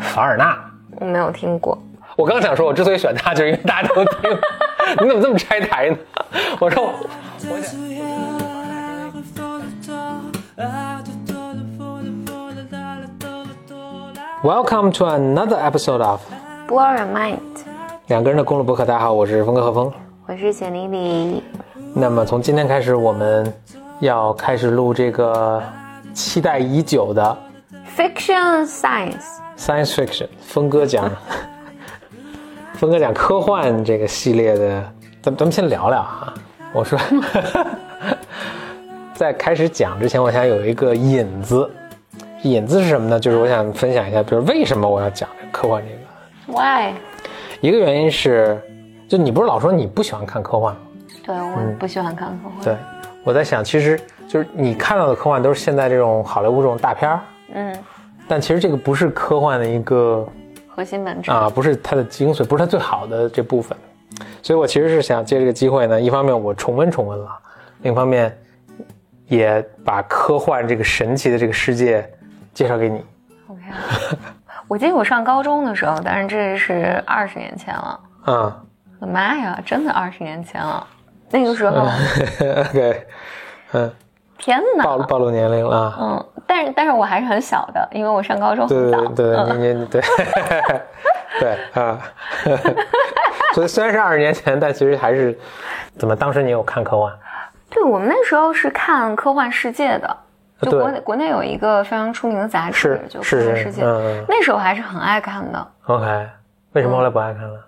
凡尔纳我没有听过。我刚想说我之所以选他就是因为大家都听你怎么这么拆台呢？我说我想Welcome to another episode of Blow Your Mind 两个人的公路博客。大家好，我是峰哥和峰，我是简丽丽。那么从今天开始我们要开始录这个期待已久的 Fiction Science Science Fiction 峰哥讲科幻这个系列的。咱们先聊聊啊。我说在开始讲之前我想有一个引子是什么呢？就是我想分享一下，比如为什么我要讲这科幻这个 ？Why？ 一个原因是，就你不是老说你不喜欢看科幻吗？对，我不喜欢看科幻。对，我在想，其实就是你看到的科幻都是现在这种好莱坞这种大片儿，嗯，但其实这个不是科幻的一个核心本质啊，不是它的精髓，不是它最好的这部分。所以我其实是想借这个机会呢，一方面我重温了，另一方面也把科幻这个神奇的这个世界介绍给你。 OK 我记得我上高中的时候，但是这是20年前了。嗯，我的妈呀，真的20年前了。那个时候、OK 嗯，天哪，暴露年龄了。嗯，但是我还是很小的，因为我上高中很早。对、嗯、你对对啊所以虽然是20年前，但其实还是怎么当时你有看科幻？对，我们那时候是看科幻世界的，就国内有一个非常出名的杂志，就《科幻世界》嗯，那时候还是很爱看的。OK， 为什么后来不爱看了？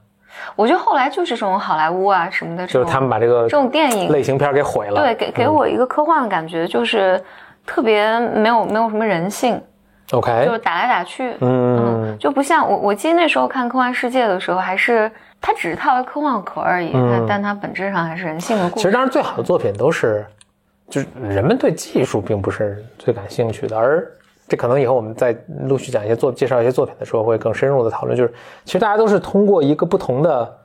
我觉得后来就是这种好莱坞啊什么的，就是他们把这种电影类型片给毁了。对，给我一个科幻的感觉，就是特别没有什么人性。OK， 就是打来打去，嗯，就不像我记得那时候看《科幻世界》的时候，还是它只是套了科幻壳而已，但它本质上还是人性的故事。其实当然，最好的作品都是。就是人们对技术并不是最感兴趣的，而这可能以后我们在陆续讲一些介绍一些作品的时候会更深入的讨论。就是其实大家都是通过一个不同的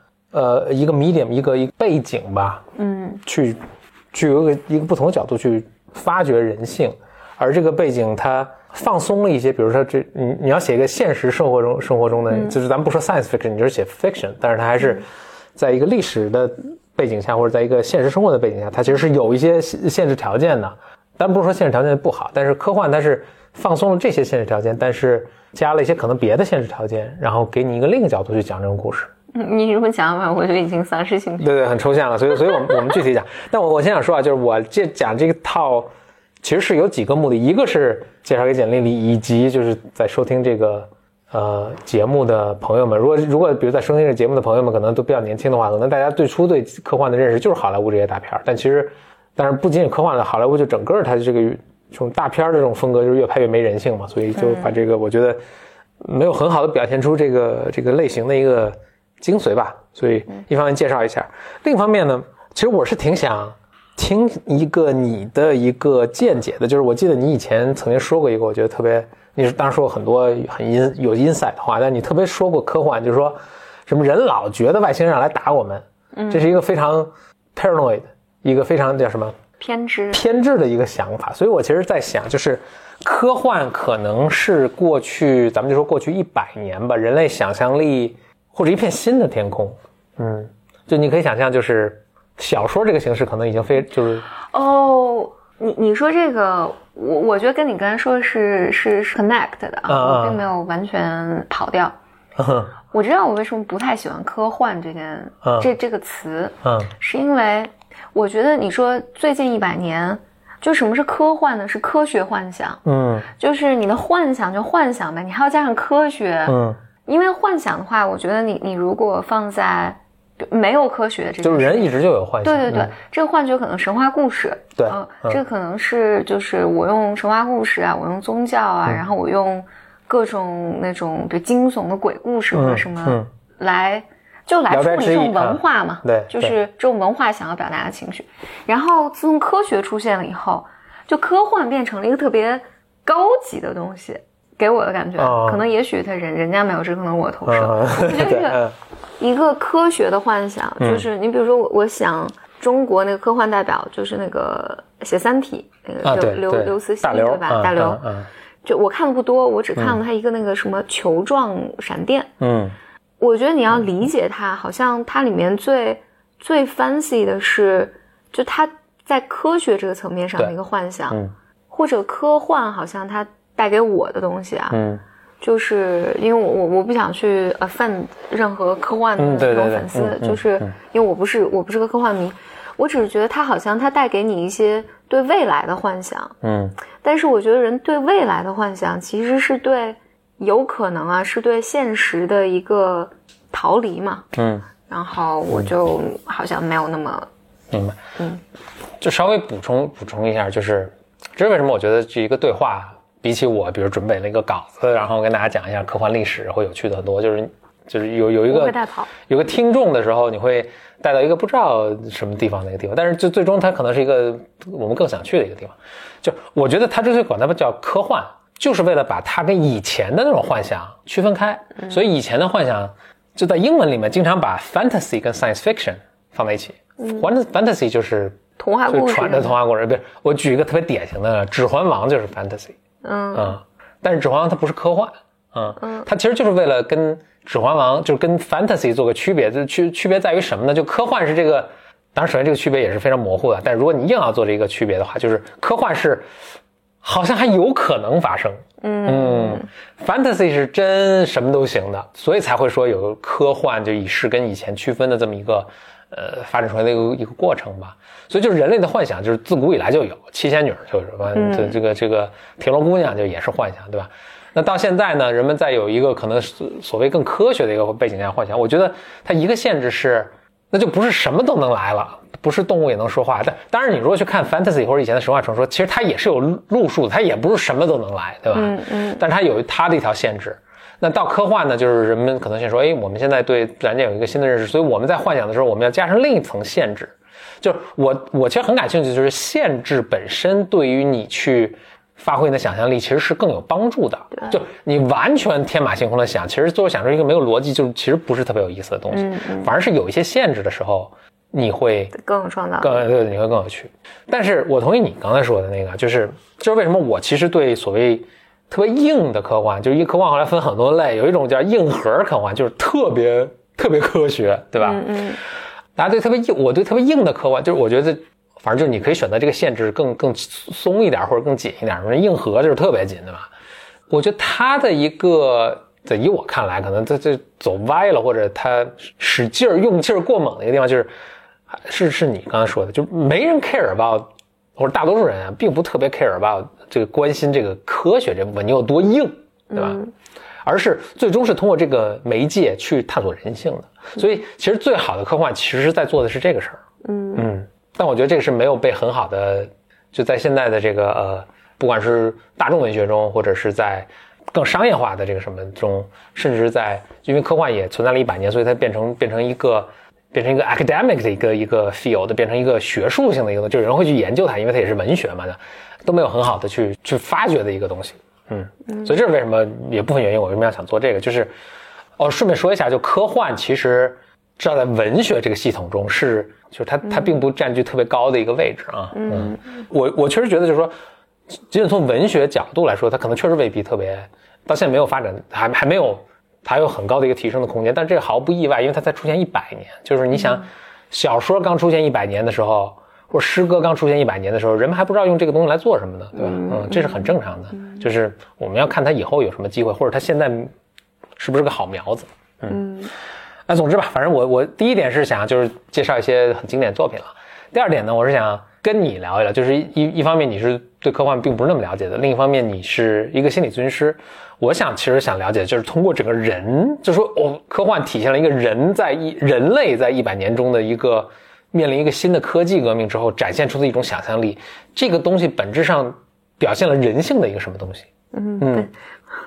一个 medium 一个背景吧，嗯，去有一个不同的角度去发掘人性，而这个背景它放松了一些。比如说这你要写一个现实生活中的、就是咱们不说 science fiction， 你就是写 fiction， 但是它还是在一个历史的背景下，或者在一个现实生活的背景下，它其实是有一些限制条件的。但不是说限制条件不好，但是科幻它是放松了这些限制条件，但是加了一些可能别的限制条件，然后给你一个另一个角度去讲这种故事。你如果讲完我就已经丧失兴趣。对，很抽象了，所以我们具体讲。但我先想说啊，就是我这讲这个套其实是有几个目的，一个是介绍给简丽丽，以及就是在收听这个节目的朋友们，如果比如在收听这节目的朋友们可能都比较年轻的话，可能大家最初对科幻的认识就是好莱坞这些大片儿。但其实当然不仅仅科幻的，好莱坞就整个它这个这种大片的这种风格就是越拍越没人性嘛，所以就把这个我觉得没有很好的表现出这个类型的一个精髓吧。所以一方面介绍一下，另一方面呢，其实我是挺想听一个你的一个见解的。就是我记得你以前曾经说过一个我觉得特别，你当时说过很多很有 insight 的话，但你特别说过科幻，就是说什么人老觉得外星人来打我们，这是一个非常 paranoid， 一个非常叫什么偏执的一个想法。所以我其实在想，就是科幻可能是过去咱们就说过去100年吧，人类想象力或者一片新的天空。嗯，就你可以想象，就是小说这个形式可能已经非就是哦。你说这个，我觉得跟你刚才说的是 connect 的啊，我并没有完全跑掉。我知道我为什么不太喜欢科幻这个词，是因为我觉得你说最近100年，就什么是科幻呢？是科学幻想，就是你的幻想就幻想呗，你还要加上科学，因为幻想的话，我觉得你如果放在没有科学，这就是人一直就有幻觉。对，这个幻觉可能神话故事。对，这可能是就是我用神话故事啊，我用宗教啊，然后我用各种那种比如惊悚的鬼故事或者什么来就来处理这种文化嘛。对，就是这种文化想要表达的情绪。然后自从科学出现了以后，就科幻变成了一个特别高级的东西，给我的感觉，可能也许他人家没有这，可能我投射。我觉得一个科学的幻想，就是你比如说我想中国那个科幻代表就是那个写三体那个刘慈欣大刘对吧、嗯、大刘、嗯嗯、就我看的不多，我只看了他一个那个什么球状闪电。嗯，我觉得你要理解它、嗯、好像它里面最 fancy 的是就它在科学这个层面上的一个幻想、嗯、或者科幻好像它带给我的东西啊，嗯，就是因为我不想去offend任何科幻的那种粉丝、嗯、就是因为我不是个科幻迷，我只是觉得它好像它带给你一些对未来的幻想，嗯，但是我觉得人对未来的幻想其实是对有可能啊是对现实的一个逃离嘛，嗯，然后我就好像没有那么明白，嗯，就稍微补充一下，就是这是为什么我觉得这一个对话比起我比如准备了一个稿子然后跟大家讲一下科幻历史会有趣的很多，就是有一个听众的时候你会带到一个不知道什么地方的一个地方，但是就最终它可能是一个我们更想去的一个地方。就我觉得它之所以管它们叫科幻，就是为了把它跟以前的那种幻想区分开，所以以前的幻想就在英文里面经常把 fantasy 跟 science fiction 放在一起、嗯、fantasy 就是童话故事，传的童话故事。我举一个特别典型的，指环王就是 fantasy，嗯，但是指环王它不是科幻，嗯，它其实就是为了跟指环王就是跟 fantasy 做个区别，就区别在于什么呢？就科幻是这个，当然首先这个区别也是非常模糊的，但如果你硬要做这个区别的话，就是科幻是好像还有可能发生，嗯 ，fantasy 是真什么都行的，所以才会说有科幻就以是跟以前区分的这么一个发展出来的一个过程吧。所以就是人类的幻想就是自古以来就有，七仙女就是吧，这个铁笼姑娘就也是幻想，对吧？那到现在呢，人们在有一个可能所谓更科学的一个背景下幻想，我觉得它一个限制是，那就不是什么都能来了，不是动物也能说话。但当然你如果去看 fantasy 或者以前的神话传说，其实它也是有路数的，它也不是什么都能来，对吧？但是它有它的一条限制。那到科幻呢，就是人们可能先说，我们现在对自然界有一个新的认识，所以我们在幻想的时候，我们要加上另一层限制。就是我其实很感兴趣，就是限制本身对于你去发挥你的想象力，其实是更有帮助的。就你完全天马行空的想，其实最后想出一个没有逻辑，就其实不是特别有意思的东西。反而是有一些限制的时候，你会更有创造力，对，你会更有趣。但是我同意你刚才说的那个，就是为什么我其实对所谓特别硬的科幻，就是一科幻后来分很多类，有一种叫硬核科幻，就是特别科学，对吧？大家对特别硬，我对特别硬的科幻，就是我觉得反正就是你可以选择这个限制更松一点或者更紧一点，硬核就是特别紧，对吧？我觉得它的一个在以我看来可能这走歪了，或者它使劲用劲过猛的一个地方，就是你刚才说的，就没人 care about，或者大多数人啊，并不特别 care about 这个关心这个科学这部分你有多硬，对吧？而是最终是通过这个媒介去探索人性的。所以其实最好的科幻其实在做的是这个事儿。但我觉得这个是没有被很好的，就在现在的这个不管是大众文学中，或者是在更商业化的这个什么中，甚至在因为科幻也存在了100年，所以它变成一个。academic 的一个 field， 变成一个学术性的一个，就是人会去研究它，因为它也是文学嘛，都没有很好的去发掘的一个东西。所以这是为什么也部分原因我为什么要想做这个，顺便说一下，就科幻其实知道在文学这个系统中是，就是它并不占据特别高的一个位置啊。我确实觉得就是说，即使从文学角度来说，它可能确实未必特别，到现在没有发展，还没有。它有很高的一个提升的空间，但这个毫不意外，因为它才出现100年。就是你想，小说刚出现100年的时候，或者诗歌刚出现100年的时候，人们还不知道用这个东西来做什么呢，对吧？这是很正常的。就是我们要看它以后有什么机会，或者它现在是不是个好苗子。那总之吧，反正我第一点是想就是介绍一些很经典作品了。第二点呢，我是想跟你聊一聊，就是一方面你是对科幻并不是那么了解的，另一方面你是一个心理咨询师。我其实想了解，就是通过整个人，就是说科幻体现了一个人类在100年中的一个面临一个新的科技革命之后展现出的一种想象力，这个东西本质上表现了人性的一个什么东西？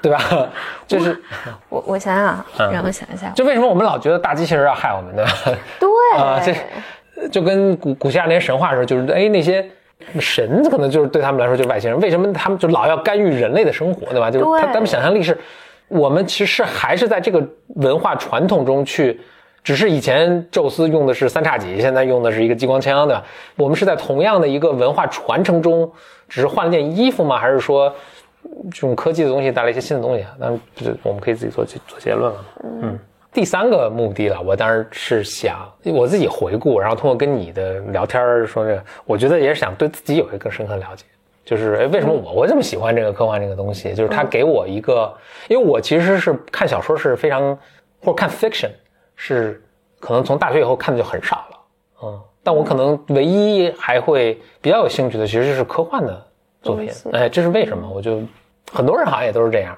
对吧？就是我想想，让我想一下，就为什么我们老觉得大机器人要害我们，对吧？对啊，这就跟古希腊那些神话的时候，就是那些。神可能就是对他们来说就是外星人，为什么他们就老要干预人类的生活，对吧？就是他们想象力是，我们其实还是在这个文化传统中去只是以前宙斯用的是三叉戟，现在用的是一个激光枪，对吧？我们是在同样的一个文化传承中，只是换了件衣服吗？还是说这种科技的东西带来一些新的东西？那我们可以自己做结论了。嗯，第三个目的了，我当然是想我自己回顾，然后通过跟你的聊天说这，我觉得也是想对自己有一个更深刻的了解。就是为什么我这么喜欢这个科幻这个东西，就是它给我一个，因为我其实是看小说是非常，或者看 fiction 是可能从大学以后看的就很少了，但我可能唯一还会比较有兴趣的其实就是科幻的作品，哎，这是为什么？我就很多人好像也都是这样，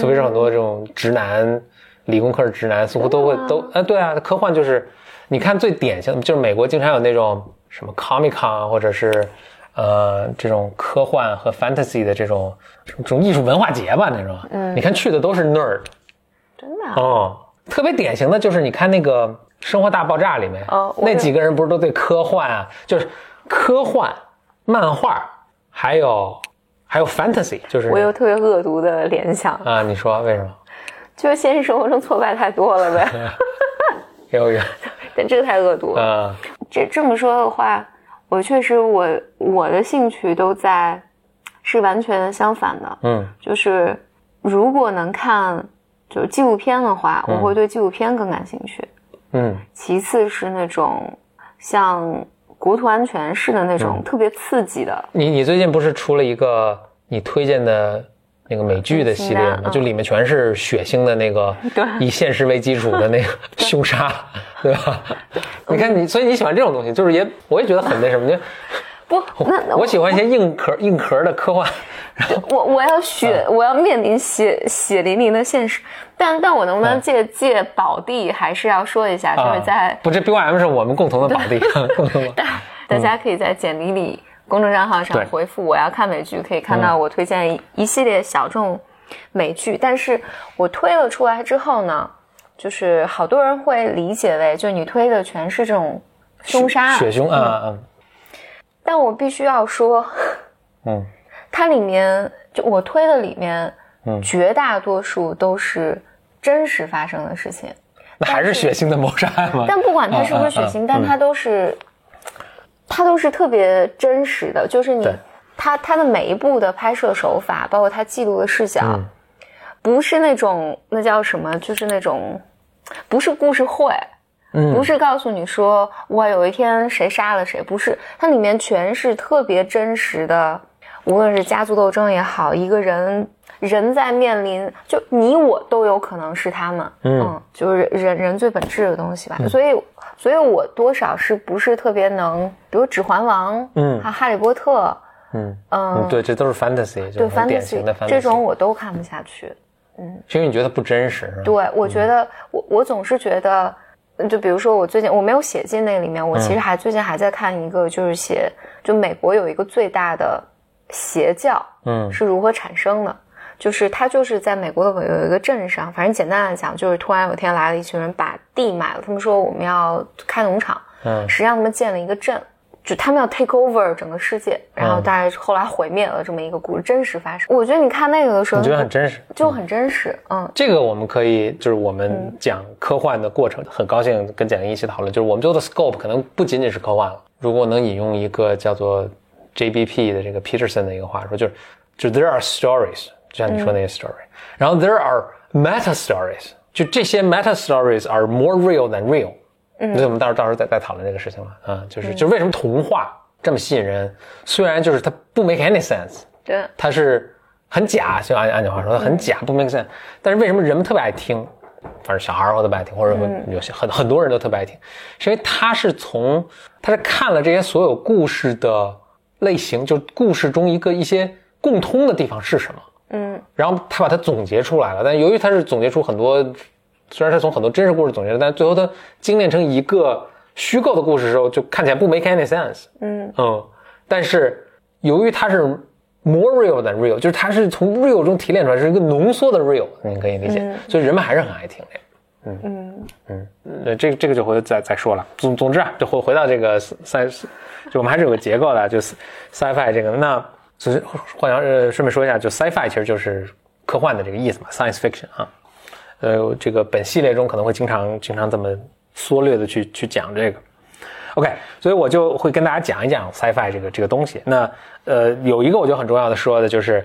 特别是很多这种直男，理工科的直男似乎都哎，对啊，科幻就是你看最典型就是美国经常有那种什么 Comic Con 或者是。这种科幻和 fantasy 的这种艺术文化节吧，那种，你看去的都是 nerd， 真的，特别典型的就是你看那个《生活大爆炸》里面，那几个人不是都对科幻啊，就是科幻、漫画，还有 fantasy， 就是我有特别恶毒的联想啊，你说为什么？就是现实生活中挫败太多了呗，有，但这个太恶毒了啊，这么说的话。我确实我的兴趣都在是完全相反的，就是如果能看就纪录片的话，我会对纪录片更感兴趣，其次是那种像国土安全式的那种特别刺激的。你最近不是出了一个你推荐的那个美剧的系列吗？就里面全是血腥的那个，以现实为基础的那个凶杀，对吧？你看你，所以你喜欢这种东西，就是我也觉得很那什么，就不，我喜欢一些硬壳的科幻。我要面临血淋淋的现实，但我能不能借宝地，还是要说一下，就是在不，这 BYM 是我们共同的宝地，大家可以在简历里。公众账号上回复我要看美剧，可以看到我推荐一系列小众美剧，但是我推了出来之后呢，就是好多人会理解为就你推的全是这种凶杀血凶。但我必须要说，它里面就我推的里面，绝大多数都是真实发生的事情，那还是血腥的谋杀案吗？但不管它是不是血腥，但它都是。它都是特别真实的，就是它的每一步的拍摄手法，包括它记录的视角，不是那种那叫什么，就是那种不是故事会，不是告诉你说哇有一天谁杀了谁，不是，它里面全是特别真实的，无论是家族斗争也好，一个人在面临，就你我都有可能是他们，就是人最本质的东西吧，所以我多少是不是特别能，比如《指环王》还有《哈利波特》对，这都是 fantasy， 对，很典型的 fantasy， 这种我都看不下去，是因为你觉得不真实，对，我觉得我总是觉得，就比如说我最近我没有写进那里面，我其实最近还在看一个，就是就美国有一个最大的邪教是如何产生的，就是它就是在美国的有一个镇上，反正简单的讲就是突然有一天来了一群人把地买了，他们说我们要开农场，实际上他们建了一个镇，就他们要 take over 整个世界，然后大概后来毁灭了，这么一个故事真实发生。我觉得你看那个的时候，你觉得很真实，就很真实。这个我们可以就是我们讲科幻的过程，很高兴跟简玲一起讨论，就是我们做的 scope 可能不仅仅是科幻了。如果能引用一个叫做 JBP 的这个 Peterson 的一个话说，就是 there are stories。就像你说那些 story，然后 there are meta stories， 就这些 meta stories are more real than real。所以我们到时候再讨论这个事情了啊，就是为什么童话这么吸引人，虽然就是它不 make any sense， 对，它是很假，就按你话说，它很假，不 make sense。但是为什么人们特别爱听？反正小孩我都不爱听，或者有些很多人都特别爱听，是因为他是看了这些所有故事的类型，就故事中一些共通的地方是什么。然后他把它总结出来了，但由于他是总结出很多，虽然他从很多真实故事总结的，但最后他精炼成一个虚构的故事的时候，就看起来不 make any sense。但是由于他是 more real than real， 就是他是从 real 中提炼出来，是一个浓缩的 real， 你可以理解，所以人们还是很爱听的。这个就回再说了。总之啊，就回到这个就我们还是有个结构的，就 sci-fi 这个那。所以顺便说一下，就 sci-fi 其实就是科幻的这个意思嘛， science fiction 啊。这个本系列中可能会经常这么缩略的去讲这个。OK， 所以我就会跟大家讲一讲 sci-fi 这个东西。那有一个我就很重要的说的就是，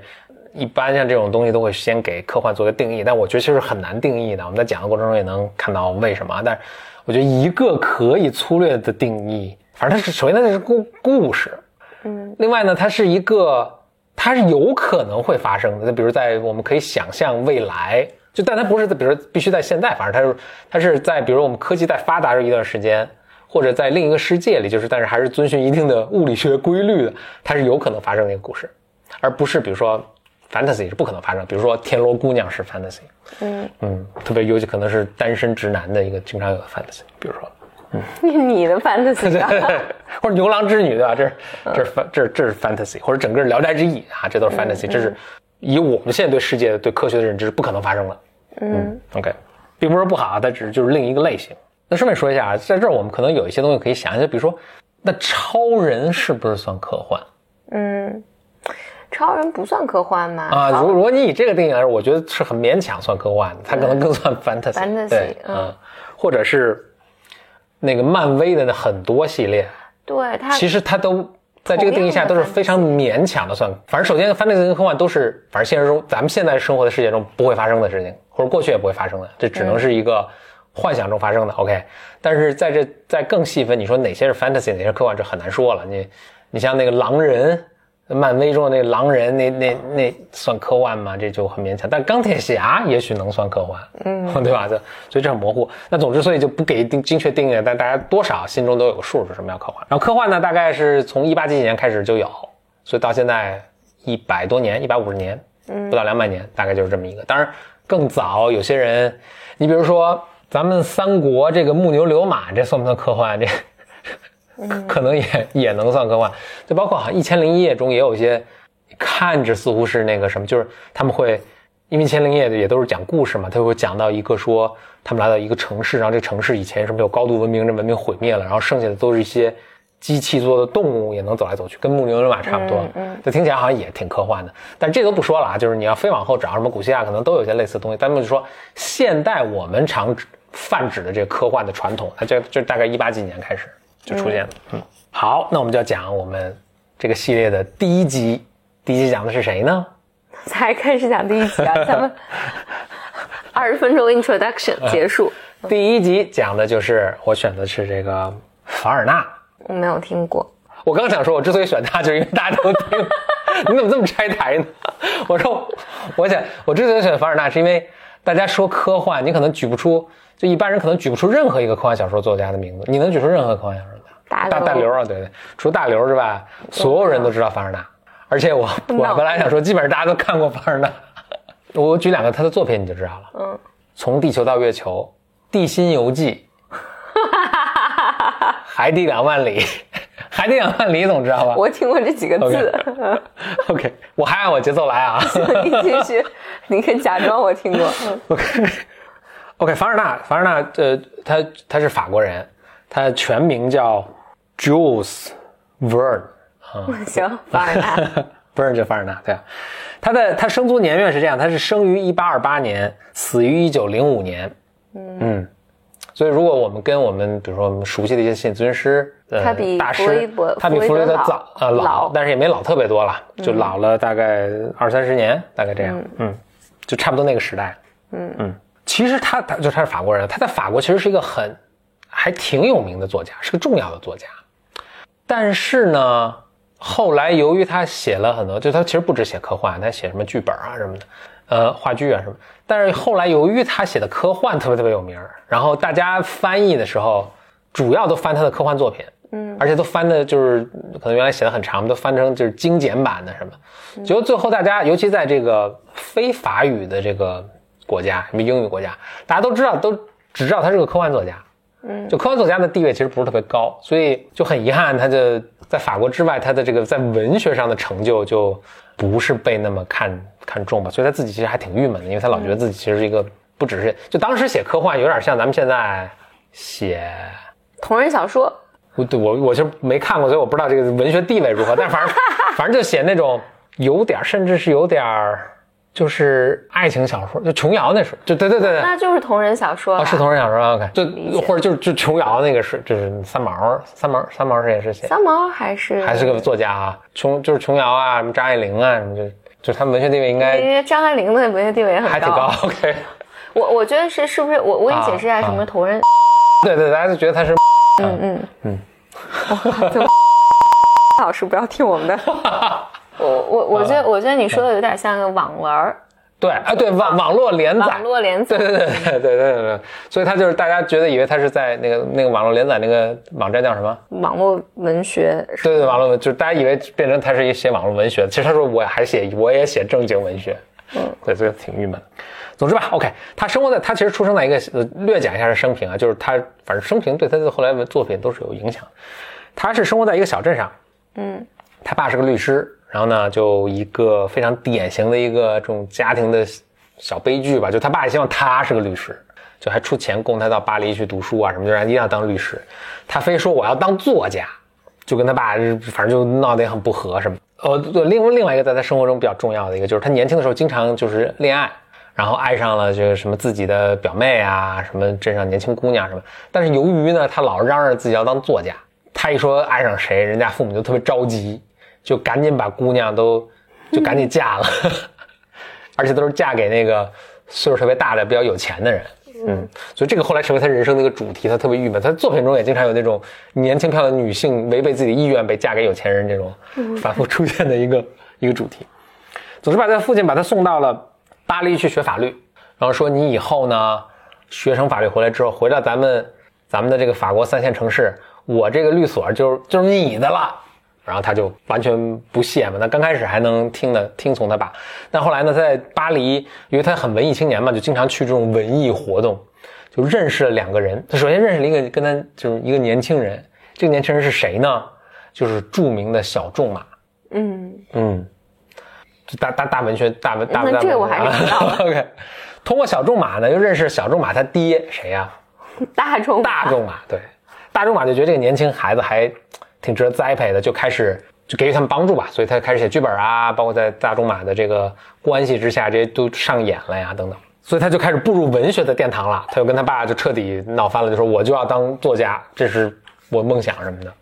一般像这种东西都会先给科幻做个定义，但我觉得其实很难定义的。我们在讲的过程中也能看到为什么，但是我觉得一个可以粗略的定义，反正它是首先它是故事，嗯，另外呢它是有可能会发生的，比如在我们可以想象未来。就但它不是比如必须在现在，反正它是在比如我们科技在发达的一段时间，或者在另一个世界里，就是但是还是遵循一定的物理学规律的，它是有可能发生的一个故事，而不是比如说 fantasy 是不可能发生，比如说天罗姑娘是 fantasy， 特别尤其可能是单身直男的一个经常有的 fantasy， 比如说你的 fantasy 啊或者牛郎织女对吧，这是 fantasy， 或者整个聊斋之意啊，这都是 fantasy， 这是以我们现在对世界对科学的认知不可能发生了。OK， 并不是不好，但只是就是另一个类型。那顺便说一下啊，在这儿我们可能有一些东西可以想一下，比如说那超人是不是算科幻？超人不算科幻吗？啊，如果你以这个定义来说，我觉得是很勉强算科幻的，它可能更算 fantasy。fantasy， 或者是那个漫威的很多系列，对它其实它都。在这个定义下都是非常勉强的算，反正首先 fantasy 跟科幻都是反正现实中咱们现在生活的世界中不会发生的事情，或者过去也不会发生的，这只能是一个幻想中发生的。OK， 但是在更细分，你说哪些是 fantasy 哪些是科幻，这很难说了。你像那个狼人，漫威中的那个狼人，那算科幻吗？这就很勉强。但钢铁侠也许能算科幻，对吧？所以这很模糊。那总之，所以就不给精确定义，但大家多少心中都有个数是什么叫科幻。然后科幻呢，大概是从180几年开始就有，所以到现在100多年 ,150 年不到200年，大概就是这么一个。当然更早有些人，你比如说咱们三国这个木牛流马，这算不算科幻？这可能也能算科幻，就包括好像《1001夜》中也有一些看着似乎是那个什么，就是他们会因为《1001夜》也都是讲故事嘛，他会讲到一个说他们来到一个城市，然后这城市以前什么有高度文明，这文明毁灭了，然后剩下的都是一些机器做的动物，也能走来走去，跟木牛流马差不多，就听起来好像也挺科幻的。但这都不说了啊，就是你要非往后找，什么古希腊可能都有些类似的东西，但就说现代我们常泛指的这个科幻的传统，它就大概180几年开始就出现了。好，那我们就要讲我们这个系列的第一集。第一集讲的是谁呢？才开始讲第一集啊，咱们20分钟 introduction 结束。第一集讲的就是我选的是这个凡尔纳。我没有听过。我刚想说我之所以选他就是因为大家都听你怎么这么拆台呢？我之所以选凡尔纳是因为大家说科幻，你可能举不出，就一般人可能举不出任何一个科幻小说作家的名字，你能举出任何科幻小说家？大刘啊，对，除了大刘之外，所有人都知道凡尔纳。而且我本来想说，基本上大家都看过凡尔纳。我举两个他的作品你就知道了。从地球到月球、地心游记、海底2万里、海底2万里，总知道吧？我听过这几个字。OK， 我还按我节奏来啊。你继续，你可以假装我听过。OK， 凡尔纳，他是法国人，他全名叫 Jules Verne， 行，凡尔纳，不是就凡尔纳，对啊。他生卒年月是这样，他是生于1828年，死于1905年。所以如果我们跟我们比如说我们熟悉的一些心理咨询师，大师，他比弗洛伊德早老，但是也没老特别多了，就老了大概20-30年，大概这样，就差不多那个时代，其实他是法国人，他在法国其实是一个还挺有名的作家，是个重要的作家。但是呢，后来由于他写了很多，就他其实不只写科幻，他写什么剧本啊什么的，话剧啊什么。但是后来由于他写的科幻特别有名，然后大家翻译的时候，主要都翻他的科幻作品，而且都翻的就是可能原来写的很长，都翻成就是精简版的什么。结果最后大家，尤其在这个非法语的这个国家，什么英语国家，大家都知道，都只知道他是个科幻作家，就科幻作家的地位其实不是特别高，所以就很遗憾，他就在法国之外，他的这个在文学上的成就就不是被那么看重吧，所以他自己其实还挺郁闷的，因为他老觉得自己其实是一个不只是就当时写科幻有点像咱们现在写同人小说，我其实没看过，所以我不知道这个文学地位如何，但反正就写那种有点甚至是有点就是爱情小说，就琼瑶那时候，就对对对对，那就是同人小说啊，是同人小说 ，OK， 就或者就琼瑶那个是，就是三毛谁也是写，三毛还是个作家啊，就是琼瑶啊，什么张爱玲啊，什么就他们文学地位应该，因为张爱玲的文学地位很高，还挺高 ，OK， 我觉得是不是我给你解释一下什么同人，对对，大家就觉得他是，嗯，老师不要听我们的。我觉得你说的有点像个网文儿，对啊，对网络连载，网络连载，对，所以他就是大家觉得以为他是在那个网络连载那个网站叫什么？网络文学，对，网络文就是大家以为变成他是一写网络文学，其实他说我也写正经文学，对，所以挺郁闷。总之吧 ，OK， 他其实出生在一个略讲一下是生平啊，就是他反正生平对他的后来的作品都是有影响。他是生活在一个小镇上，他爸是个律师。然后呢，就一个非常典型的一个这种家庭的小悲剧吧，就他爸也希望他是个律师，就还出钱供他到巴黎去读书啊什么，就让他一定要当律师。他非说我要当作家，就跟他爸反正就闹得也很不和什么。对，另外一个在他生活中比较重要的一个就是他年轻的时候经常就是恋爱，然后爱上了就是什么自己的表妹啊，什么镇上年轻姑娘什么。但是由于呢，他老嚷嚷自己要当作家，他一说爱上谁，人家父母就特别着急。就赶紧把姑娘都就赶紧嫁了，而且都是嫁给那个岁数特别大的比较有钱的人，所以这个后来成为他人生的一个主题，他特别郁闷。他作品中也经常有那种年轻漂亮的女性违背自己的意愿被嫁给有钱人这种反复出现的一个主题。总之吧，他父亲把他送到了巴黎去学法律，然后说你以后呢学成法律回来之后，回到咱们的这个法国3线城市，我这个律所就是你的了。然后他就完全不屑嘛，他刚开始还能听从他爸，但后来呢，他在巴黎，因为他很文艺青年嘛，就经常去这种文艺活动，就认识了两个人。他首先认识了一个跟他就是一个年轻人，这个年轻人是谁呢？就是著名的小仲马。大文学大文学。那这个我还是知道的。OK， 通过小仲马呢，又认识小仲马他爹谁呀？大仲马，对，大仲马就觉得这个年轻孩子还。挺值得栽培的，就开始就给予他们帮助吧，所以他开始写剧本啊，包括在大仲马的这个关系之下，这些都上演了呀等等，所以他就开始步入文学的殿堂了。他就跟他爸就彻底闹翻了，就说我就要当作家，这是我梦想什么的。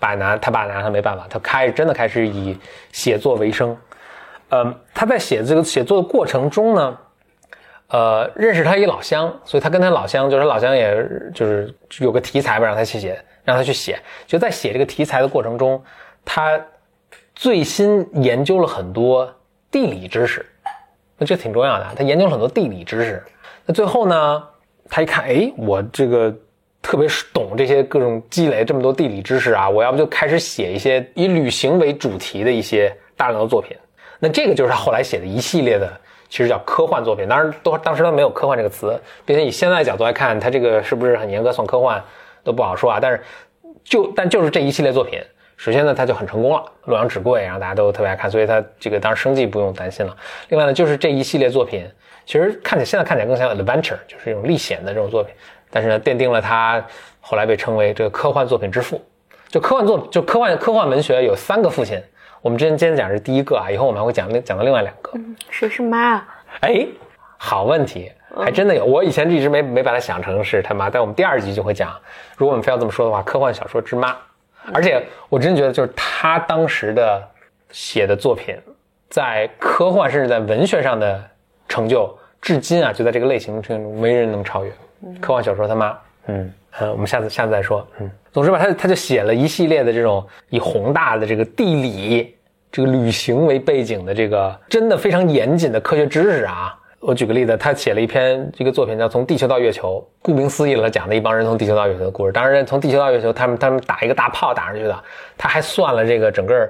他爸拿他没办法，他真的开始以写作为生。他在写作的过程中呢，认识他一老乡，所以他跟他老乡，就是他老乡也就是有个题材吧，让他去写，就在写这个题材的过程中，他最新研究了很多地理知识，那这挺重要的。他研究了很多地理知识，那最后呢，他一看，哎，我这个特别懂这些各种积累这么多地理知识啊，我要不就开始写一些以旅行为主题的一些大量的作品。那这个就是他后来写的一系列的，其实叫科幻作品。当然，当时他没有科幻这个词，并且以现在的角度来看，他这个是不是很严格算科幻？都不好说啊，但就是这一系列作品，首先呢，他就很成功了，洛阳纸贵，然后大家都特别爱看，所以他这个当时生计不用担心了。另外呢，就是这一系列作品，其实现在看起来更像 adventure， 就是一种历险的这种作品，但是呢，奠定了他后来被称为这个科幻作品之父。科幻文学有3个父亲，我们今天讲是第一个啊，以后我们还会讲到另外2个。谁是妈啊？哎，好问题。还真的有，我以前一直没把它想成是他妈，但我们第2集就会讲，如果我们非要这么说的话，科幻小说之妈。而且我真觉得就是他当时的写的作品，在科幻甚至在文学上的成就，至今啊就在这个类型中没人能超越。科幻小说他妈，我们下次再说。总之吧，他就写了一系列的这种以宏大的这个地理、这个旅行为背景的这个真的非常严谨的科学知识啊。我举个例子，他写了一个作品叫《从地球到月球》，顾名思义了，讲的一帮人从地球到月球的故事。当然，从地球到月球，他们打一个大炮打上去的，他还算了这个整个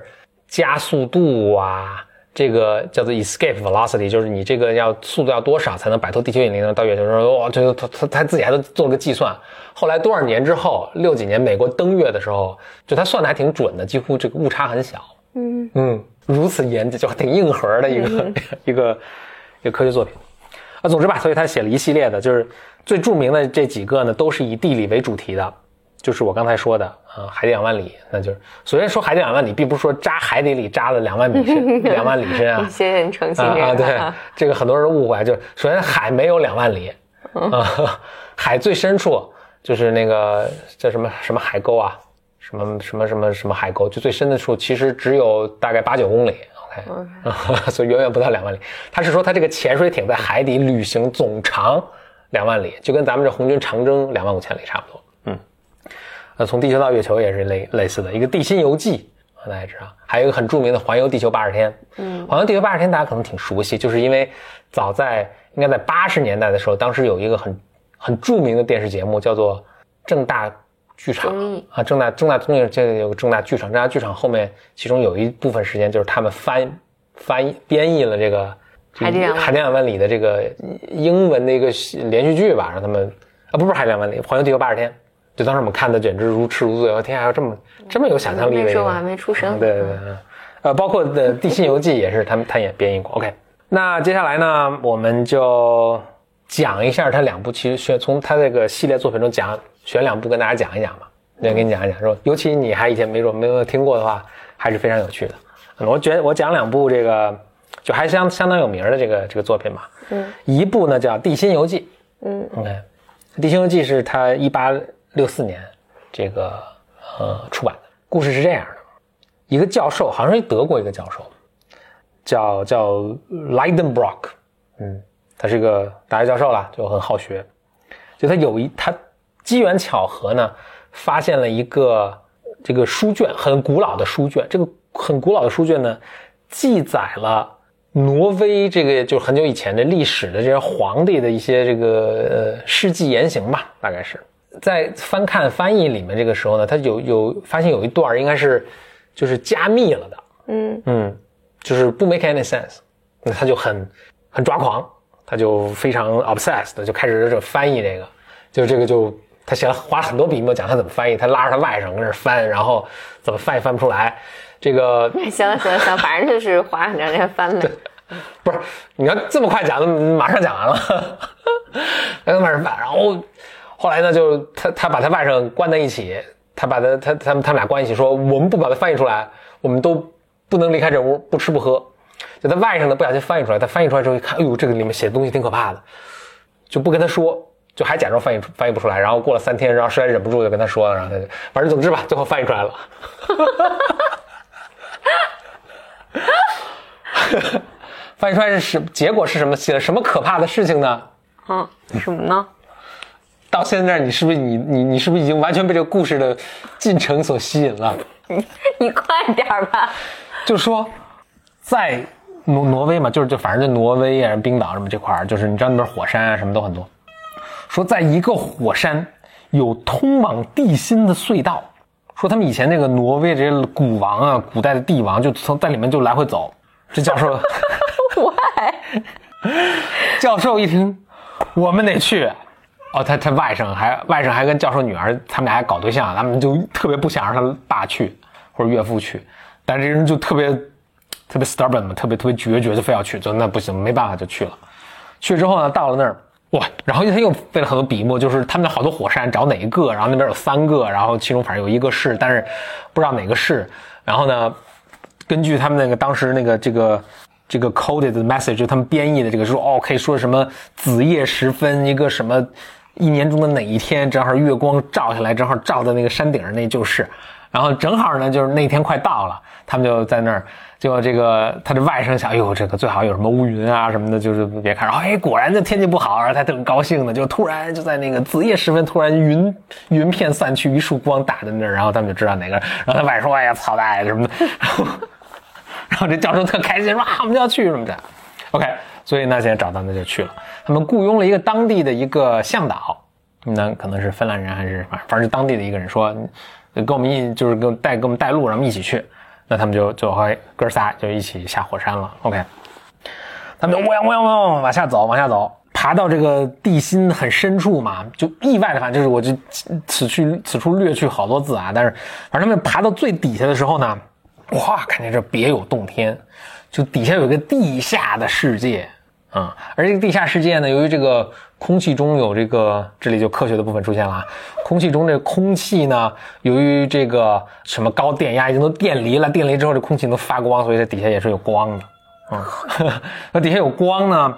加速度啊，这个叫做 escape velocity， 就是你这个速度要多少才能摆脱地球引力能到月球上。哇，这他自己还都做了个计算。后来多少年之后，60几年美国登月的时候，就他算的还挺准的，几乎这个误差很小。如此严谨，就挺硬核的一个科学作品。总之吧，所以他写了一系列的，就是最著名的这几个呢，都是以地理为主题的。就是我刚才说的啊，海底2万里，那就是首先说海底2万里，并不是说扎海底里扎了2万米深，2万里深啊。一些人澄清这个啊，对，这个很多人误会，就首先海没有2万里啊，海最深处就是那个叫什么什么海沟啊，什么海沟，就最深的处其实只有大概8、9公里。OK， 所以远远不到2万里。他是说他这个潜水艇在海底旅行总长2万里，就跟咱们这红军长征25000里差不多。嗯，从地球到月球也是类似的一个地心游记，大家知道。还有一个很著名的环游地球80天。嗯，环游地球80天大家可能挺熟悉，就是因为早在应该在80年代的时候，当时有一个很著名的电视节目叫做正大剧场啊，正大综艺，这有个正大剧场，正大剧场后面其中有一部分时间就是他们编译了这个海底2万里的这个英文的一个连续剧吧，让他们啊不是海底2万里，环游地球80天，就当时我们看的简直如痴如醉，我天还有这么有想象力的一个，说我还没出生，对对对，包括的《地心游记》也是他也编译过。OK， 那接下来呢，我们就讲一下他两部，其实从他这个系列作品中选两部跟大家讲一讲吧，那给你讲一讲，说尤其你还以前没有听过的话，还是非常有趣的。我觉得我讲两部这个就还相当有名的这个作品吧。嗯，一部呢叫《地心游记》。嗯 ，OK，《地心游记》是他1864年这个出版的。故事是这样的：一个教授，好像是德国一个教授，叫 Lydenbrock， 嗯。他是一个大学教授啦，就很好学。就他机缘巧合呢，发现了一个这个书卷，很古老的书卷。这个很古老的书卷呢，记载了挪威这个就是很久以前的历史的这些皇帝的一些这个事迹言行吧，大概是。在翻译里面这个时候呢，他有发现有一段应该是就是加密了的。嗯嗯，就是不 make any sense。那他就很抓狂。他就非常 obsessed 的就开始翻译这个，就这个就他写了花了很多笔墨讲他怎么翻译，他拉着他外甥跟那翻，然后怎么翻也翻不出来。这个行，反正就是花很长时间翻了。不是你要这么快讲，马上讲完了，然后后来呢，就他把他外甥关在一起，他把他们俩关一起说，我们不把它翻译出来，我们都不能离开这屋，不吃不喝。就他外甥呢不小心翻译出来，他翻译出来之后一看，哎呦，这个里面写的东西挺可怕的，就不跟他说，就还假装翻译不出来。然后过了3天，然后实在忍不住就跟他说了，然后他就反正总之吧，最后翻译出来了。翻译出来结果是什么？写了什么可怕的事情呢？嗯，什么呢？到现在你是不是已经完全被这个故事的进程所吸引了？你快点吧。就说。在挪威嘛，就反正就挪威啊、冰岛什么这块儿，就是你知道那边火山啊什么都很多。说在一个火山有通往地心的隧道，说他们以前那个挪威这些古王啊、古代的帝王就从在里面就来回走。这教授，教授一听，我们得去。哦，他外甥还跟教授女儿他们俩还搞对象，他们就特别不想让他爸去或者岳父去，但这人就特别 stubborn 嘛，特别决绝，就非要去，就那不行，没办法就去了。去之后呢，到了那儿，哇，然后他又费了很多笔墨，就是他们那好多火山，找哪一个，然后那边有3个，然后其中反正有一个是，但是不知道哪个是。然后呢，根据他们那个当时那个这个 coded message， 就他们编译的这个说，哦，可以说什么子夜时分，一个什么一年中的哪一天，正好月光照下来，正好照在那个山顶上，那就是。然后正好呢，就是那天快到了，他们就在那儿。结果这个他的外甥想，哎呦，这个最好有什么乌云啊什么的，就是别看。然后哎，果然这天气不好，然后他挺高兴的，就突然就在那个子夜时分，突然云片散去，一束光打在那儿，然后他们就知道哪个。然后他外甥说，哎呀，操蛋呀什么的。然后这教授特开心说，啊，我们就要去什么的。OK， 所以那现在找到那就去了。他们雇佣了一个当地的一个向导，那可能是芬兰人还是反正是当地的一个人说，跟我们就是给我们带路，让我们一起去。那他们就和哥仨就一起下火山了。OK， 他们就汪汪往下走，爬到这个地心很深处嘛，就意外的反正就是我就此处略去好多字啊，但是反正他们爬到最底下的时候呢，哇，看见这别有洞天，就底下有一个地下的世界啊、嗯。而这个地下世界呢，由于这个空气中有这个，这里就科学的部分出现了。空气中这空气呢，由于这个什么高电压已经都电离了，电离之后这空气能发光，所以这底下也是有光的。嗯，那底下有光呢，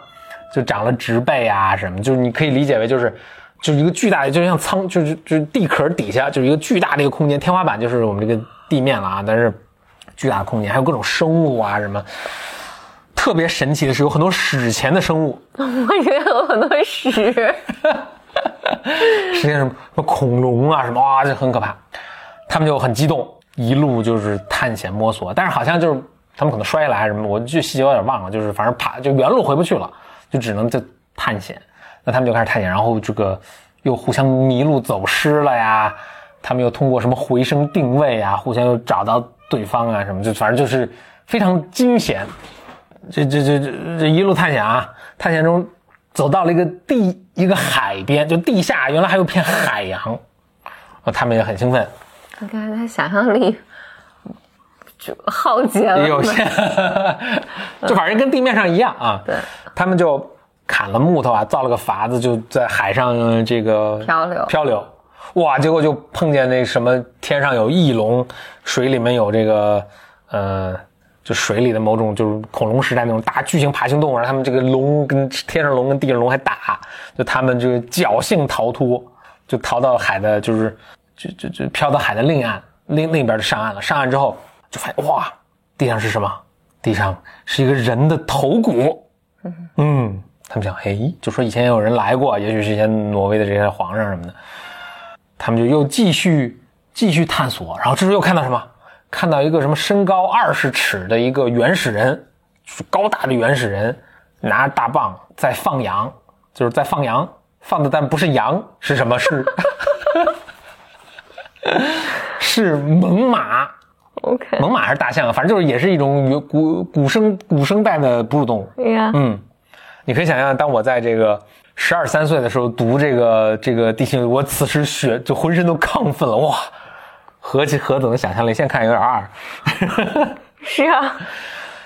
就长了植被啊什么，就是你可以理解为就是一个巨大的，就像舱，就是地壳底下就是一个巨大的一个空间，天花板就是我们这个地面了啊，但是巨大的空间，还有各种生物啊什么。特别神奇的是，有很多史前的生物。我以为有很多史，史前什么恐龙啊什么啊，这很可怕。他们就很激动，一路就是探险摸索，但是好像就是。他们可能摔下来还是什么，我具体细节有点忘了，就是反正爬就原路回不去了，就只能就探险。那他们就开始探险，然后这个又互相迷路走失了呀，他们又通过什么回声定位啊，互相又找到对方啊什么，就反正就是非常惊险。这一路探险啊，探险中走到了一个海边，就地下原来还有片海洋，他们也很兴奋。你看他想象力。浩劫了有限就反正跟地面上一样啊对他们就砍了木头啊造了个筏子就在海上这个漂流哇结果就碰见那什么天上有翼龙水里面有这个就水里的某种就是恐龙时代那种大巨型爬行动物然后他们这个龙跟天上龙跟地上龙还大就他们就侥幸逃脱就逃到海的就是就飘到海的另一岸另一边就上岸了上岸之后就发现哇，地上是什么？地上是一个人的头骨。嗯，他们想，哎，就说以前也有人来过，也许是以前挪威的这些皇上什么的。他们就又继续探索，然后这时候又看到什么？看到一个什么身高20尺的一个原始人，高大的原始人，拿着大棒在放羊，就是在放羊，放的但不是羊，是什么？是猛犸。Okay. 猛犸还是大象，反正就是也是一种古生代的哺乳动物。Yeah. 嗯，你可以想象，当我在这个12、13岁的时候读这个地形，我此时血就浑身都亢奋了，哇，何等的想象力！现在看有点二。是啊，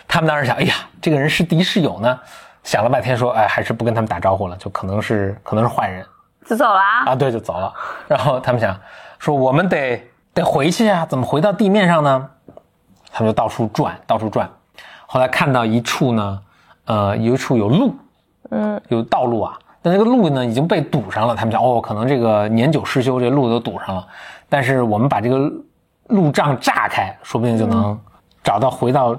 他们当时想，哎呀，这个人是敌是友呢？想了半天说，哎，还是不跟他们打招呼了，就可能是坏人，就走了啊？对，就走了。然后他们想说，我们得回去啊，怎么回到地面上呢？他们就到处转。后来看到一处呢，有一处有路，嗯，有道路啊。但那个路呢已经被堵上了。他们想，哦，可能这个年久失修，这路都堵上了。但是我们把这个路障炸开，说不定就能找到回到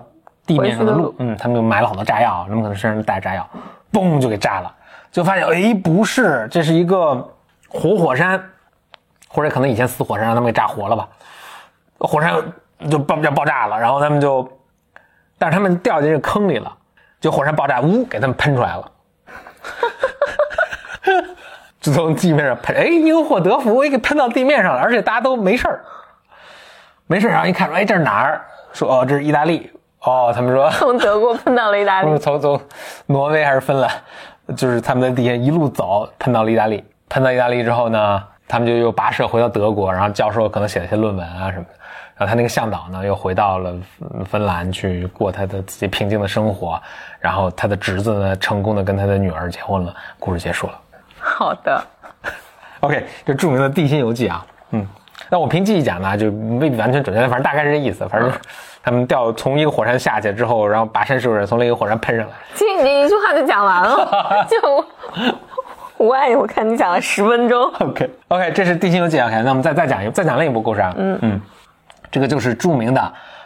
地面上的路。嗯，他们就买了好多炸药，他们可能身上带着炸药，嘣就给炸了。就发现，哎，不是，这是一个活火山。或者可能以前死火山让他们给炸活了吧，火山就爆炸了，然后他们就，但是他们掉进这个坑里了，就火山爆炸，呜，给他们喷出来了，就从地面上喷，哎，因祸得福，也给喷到地面上了，而且大家都没事，然后一看说，哎，这是哪儿？说哦，这是意大利，哦，他们说从德国喷到了意大利，从挪威还是芬兰，就是他们在地下一路走，喷到意大利之后呢？他们就又跋涉回到德国，然后教授可能写了一些论文啊什么的，然后他那个向导呢又回到了芬兰去过他的自己平静的生活，然后他的侄子呢成功的跟他的女儿结婚了，故事结束了。好的 ，OK， 这著名的地心游记啊，嗯，那我凭记忆讲呢就未必完全准确，反正大概是这意思，反正他们从一个火山下去之后，然后跋山涉水从另一个火山喷上来。其实你这一句话就讲完了，就。我爱你，我看你讲了10分钟。OK， 这是地心游记。OK， 那我们再讲另一部故事啊。嗯，这个就是著名的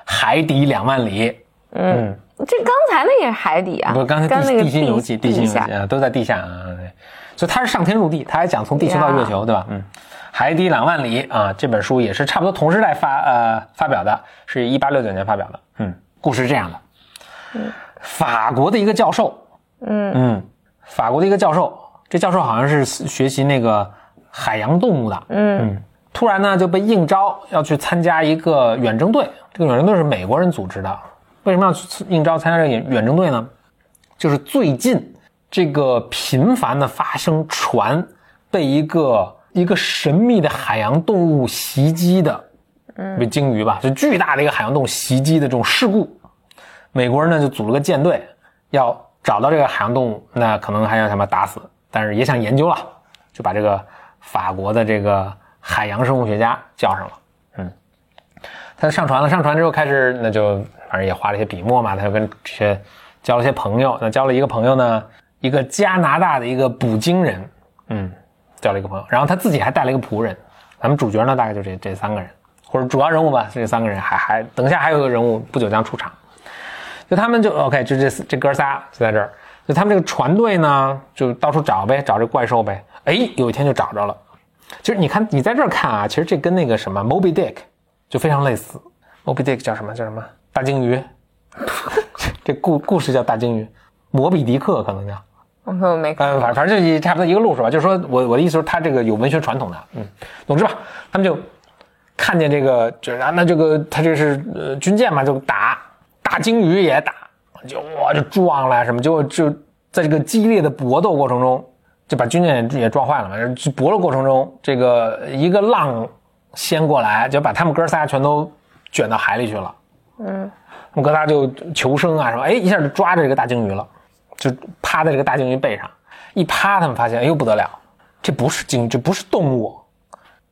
海底2万里。嗯，这刚才那也是海底啊。不是，刚才地心游记，地心游记都在地下啊。对，所以它是上天入地，它还讲从地球到月球，对吧？嗯，海底2万里啊，这本书也是差不多同时代发表的，是1869年发表的。嗯，故事是这样的。嗯，法国的一个教授。嗯，法国的一个教授。这教授好像是学习那个海洋动物的，嗯，突然呢就被应招要去参加一个远征队，这个远征队是美国人组织的。为什么要去应招参加这个远征队呢？就是最近这个频繁的发生船被一个神秘的海洋动物袭击的，被鲸鱼吧，就巨大的一个海洋动物袭击的这种事故，美国人呢就组了个舰队要找到这个海洋动物，那可能还要想把它打死，但是也想研究了，就把这个法国的这个海洋生物学家叫上了。他上船了，上船之后开始，那就反正也花了一些笔墨嘛，他就跟这些交了一些朋友，那交了一个朋友呢，一个加拿大的一个捕鲸人，交了一个朋友，然后他自己还带了一个仆人。咱们主角呢，大概就这三个人，或者主要人物吧，这三个人还等一下还有一个人物不久将出场。就他们就 OK， 就这哥仨就在这儿，就他们这个船队呢，就到处找呗，找这怪兽呗。有一天就找着了。其实你看你在这儿看啊，其实这跟那个什么 Moby Dick。就非常类似 ，Moby Dick 叫什么？大鲸鱼，这故事叫大鲸鱼，摩比迪克可能叫，我没看，反正就差不多一个路数吧。就是说我的意思是，他这个有文学传统的，总之吧，他们就看见这个，那这个他这是军舰嘛，就打大鲸鱼也打，就撞了什么，就在这个激烈的搏斗过程中，就把军舰也撞坏了嘛。就搏斗过程中，这个一个浪。先过来就把他们哥仨全都卷到海里去了，他们哥仨就求生啊什么，一下就抓着这个大鲸鱼了，就趴在这个大鲸鱼背上，一趴他们发现不得了，这不是鲸，这不是动物，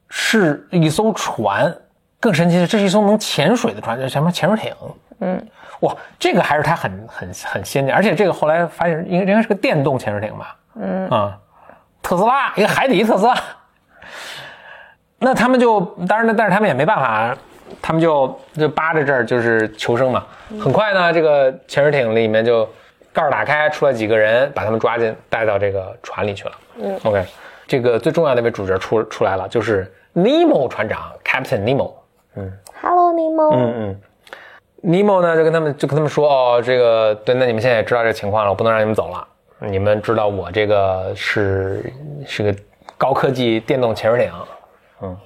是一艘船，更神奇的这是一艘能潜水的船，叫什么潜水艇，哇，这个还是它很先进，而且这个后来发现应该是个电动潜水艇吧，特斯拉，一个海底特斯拉。那他们就当然，但是他们也没办法，他们就扒着这儿就是求生嘛。很快呢，这个潜水艇里面就盖打开，出来几个人，把他们抓进带到这个船里去了。OK， 这个最重要的那位主角出来了，就是尼莫船长 Captain Nemo。Hello Nemo。尼莫呢就跟他们说，这个对，那你们现在也知道这个情况了，我不能让你们走了。你们知道我这个是个高科技电动潜水艇。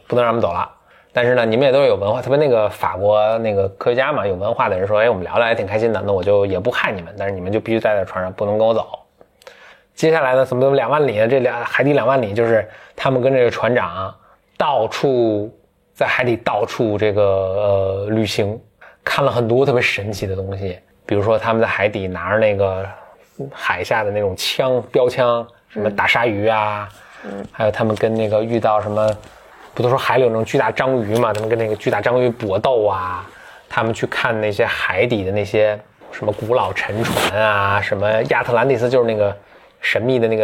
不能让我们走了，但是呢，你们也都是有文化，特别那个法国那个科学家嘛，有文化的人说，我们聊聊也挺开心的，那我就也不害你们，但是你们就必须待在船上，不能跟我走。接下来呢，怎么2万里，这海底2万里，就是他们跟这个船长到处在海底到处这个旅行，看了很多特别神奇的东西，比如说他们在海底拿着那个海下的那种枪标枪，什么打鲨鱼啊，还有他们跟那个遇到什么。不都说海里有那种巨大章鱼嘛？他们跟那个巨大章鱼搏斗啊，他们去看那些海底的那些什么古老沉船啊，什么亚特兰蒂斯就是那个神秘的那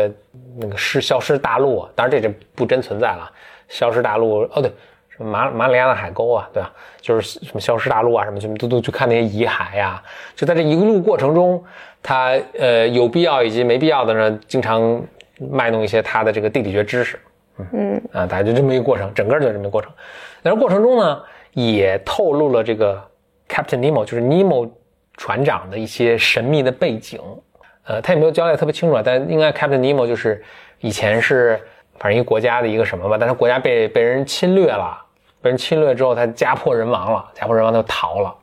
个消失大陆，当然这不真存在了。消失大陆对，什么马里亚纳海沟啊，对吧？就是什么消失大陆啊，什么什么都去看那些遗骸呀、啊。就在这一路过程中，他有必要以及没必要的呢，经常卖弄一些他的这个地理学知识。大家就这么一个过程，整个就这么一个过程。但是过程中呢，也透露了这个 Captain Nemo， 就是 Nemo 船长的一些神秘的背景。他也没有交代特别清楚，但应该 Captain Nemo 就是以前是反正一个国家的一个什么吧，但是国家被人侵略了，被人侵略之后他家破人亡了，家破人亡就逃了。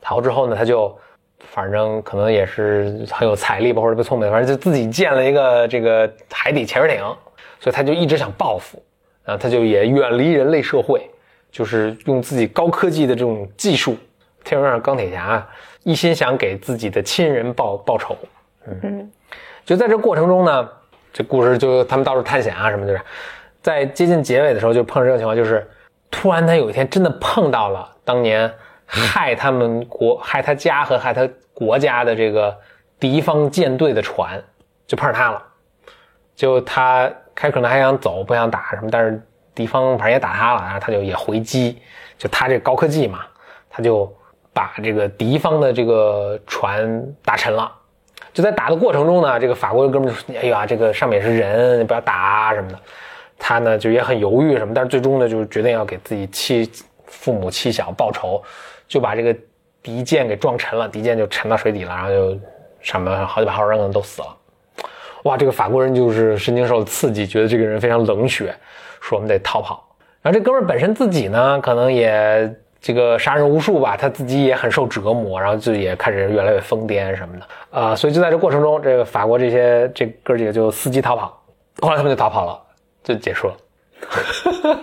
逃之后呢，他就反正可能也是很有财力吧，或者被聪明，反正就自己建了一个这个海底潜水艇。所以他就一直想报复，然后他就也远离人类社会，就是用自己高科技的这种技术，天上钢铁侠一心想给自己的亲人报仇。就在这过程中呢，这故事就他们到处探险啊什么，就是在接近结尾的时候就碰上这种情况，就是突然他有一天真的碰到了当年害他们害他家和害他国家的这个敌方舰队的船，就碰上他了，就他。开可能还想走，不想打什么，但是敌方反正也打他了，然后他就也回击，就他这高科技嘛，他就把这个敌方的这个船打沉了。就在打的过程中呢，这个法国的哥们就说：“哎呀，这个上面也是人，你不要打啊什么的。”他呢就也很犹豫什么，但是最终呢就是决定要给自己父母妻小报仇，就把这个敌舰给撞沉了，敌舰就沉到水底了，然后就上面好几百号人可能都死了。哇，这个法国人就是神经受刺激，觉得这个人非常冷血，说我们得逃跑。然后这哥们儿本身自己呢，可能也这个杀人无数吧，他自己也很受折磨，然后就也开始越来越疯癫什么的所以就在这过程中，这个法国这哥几个就伺机逃跑，后来他们就逃跑了，就结束了。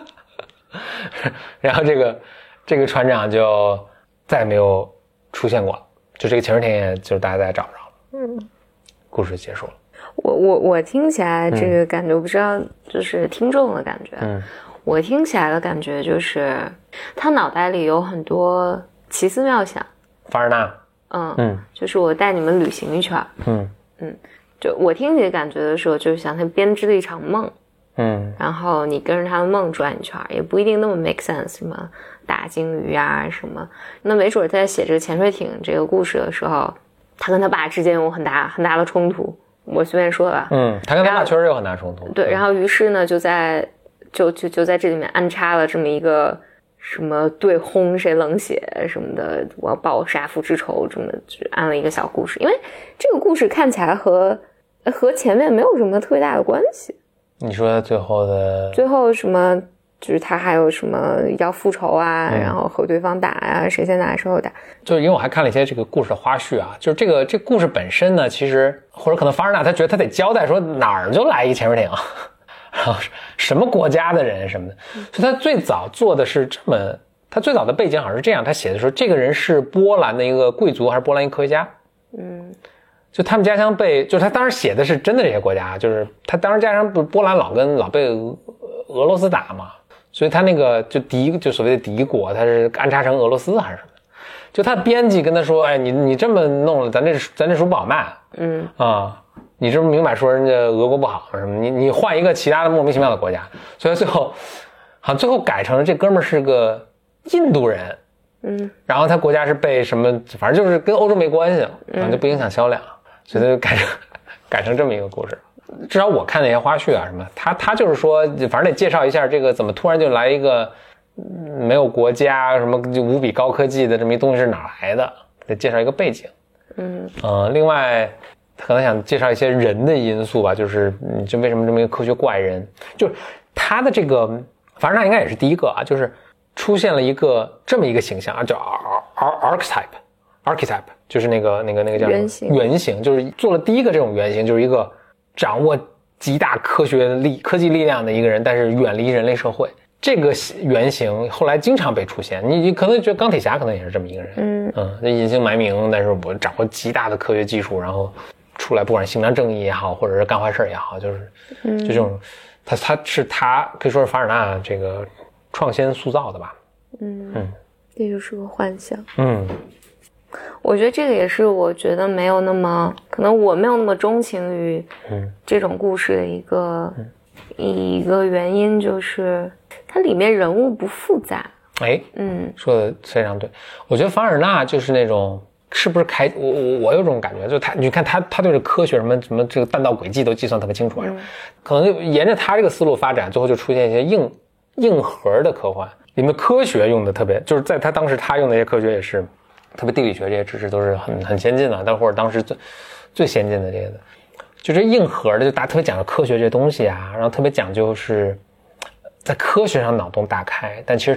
然后这个船长就再也没有出现过了，就这个潜水艇也就是大家再也找不着了。故事结束了。我听起来这个感觉，我不知道就是听众的感觉。我听起来的感觉就是他脑袋里有很多奇思妙想。凡尔纳。就是我带你们旅行一圈。就我听你的感觉的时候，就是想他编织了一场梦。然后你跟着他的梦转一圈，也不一定那么 make sense， 什么大鲸鱼啊什么。那没准在写这个潜水艇这个故事的时候，他跟他爸之间有很大的冲突。我随便说吧。他跟他爸确实有很大冲突。对，然后于是呢，就在这里面安插了这么一个什么对轰谁冷血什么的，我要报杀父之仇，这么就安了一个小故事。因为这个故事看起来和前面没有什么特别大的关系。你说最后什么，就是他还有什么要复仇啊，然后和对方打啊，谁先打谁后打。就因为我还看了一些这个故事的花絮啊，就是这个故事本身呢，其实或者可能凡尔纳他觉得他得交代说哪儿就来一潜水艇啊，然后什么国家的人什么的，所以他最早做的是这么，他最早的背景好像是这样，他写的时候，这个人是波兰的一个贵族还是波兰一个科学家，就他们家乡被，就是他当时写的是真的这些国家，就是他当时家乡不是波兰老被俄罗斯打嘛，所以他那个就就所谓的敌国，他是安插成俄罗斯还是什么，就他编辑跟他说，哎，你这么弄了，咱这书不好卖，你这么明摆说人家俄国不好什么，你换一个其他的莫名其妙的国家，所以最后改成了这哥们是个印度人，然后他国家是被什么，反正就是跟欧洲没关系，然后就不影响销量。所以他就改成这么一个故事，至少我看那些花絮啊什么，他就是说，反正得介绍一下这个怎么突然就来一个没有国家什么就无比高科技的这么一东西是哪来的，得介绍一个背景。另外他可能想介绍一些人的因素吧，就是就为什么这么一个科学怪人，就是他的这个，反正他应该也是第一个啊，就是出现了一个这么一个形象啊，叫 archetype。就是那个叫原型，就是做了第一个这种原型，就是一个掌握极大科技力量的一个人，但是远离人类社会。这个原型后来经常被出现，你可能觉得钢铁侠可能也是这么一个人，隐姓埋名，但是我掌握极大的科学技术，然后出来不管是行良正义也好，或者是干坏事也好，就是就这种，他可以说是凡尔纳这个创先塑造的吧。这就是个幻想。我觉得这个也是我觉得没有那么，可能我没有那么钟情于这种故事的一个原因，就是它里面人物不复杂。说的非常对。我觉得凡尔纳就是那种，是不是我有种感觉，就是他，你看他对这科学什么这个弹道轨迹都计算特别清楚，可能就沿着他这个思路发展，最后就出现一些硬核的科幻，里面科学用的特别，就是在他当时他用的一些科学也是。特别地理学这些知识都是很先进的，但或者当时最先进的这些的，就这硬核的，就大家特别讲究科学这些东西啊，然后特别讲究是在科学上脑洞大开，但其实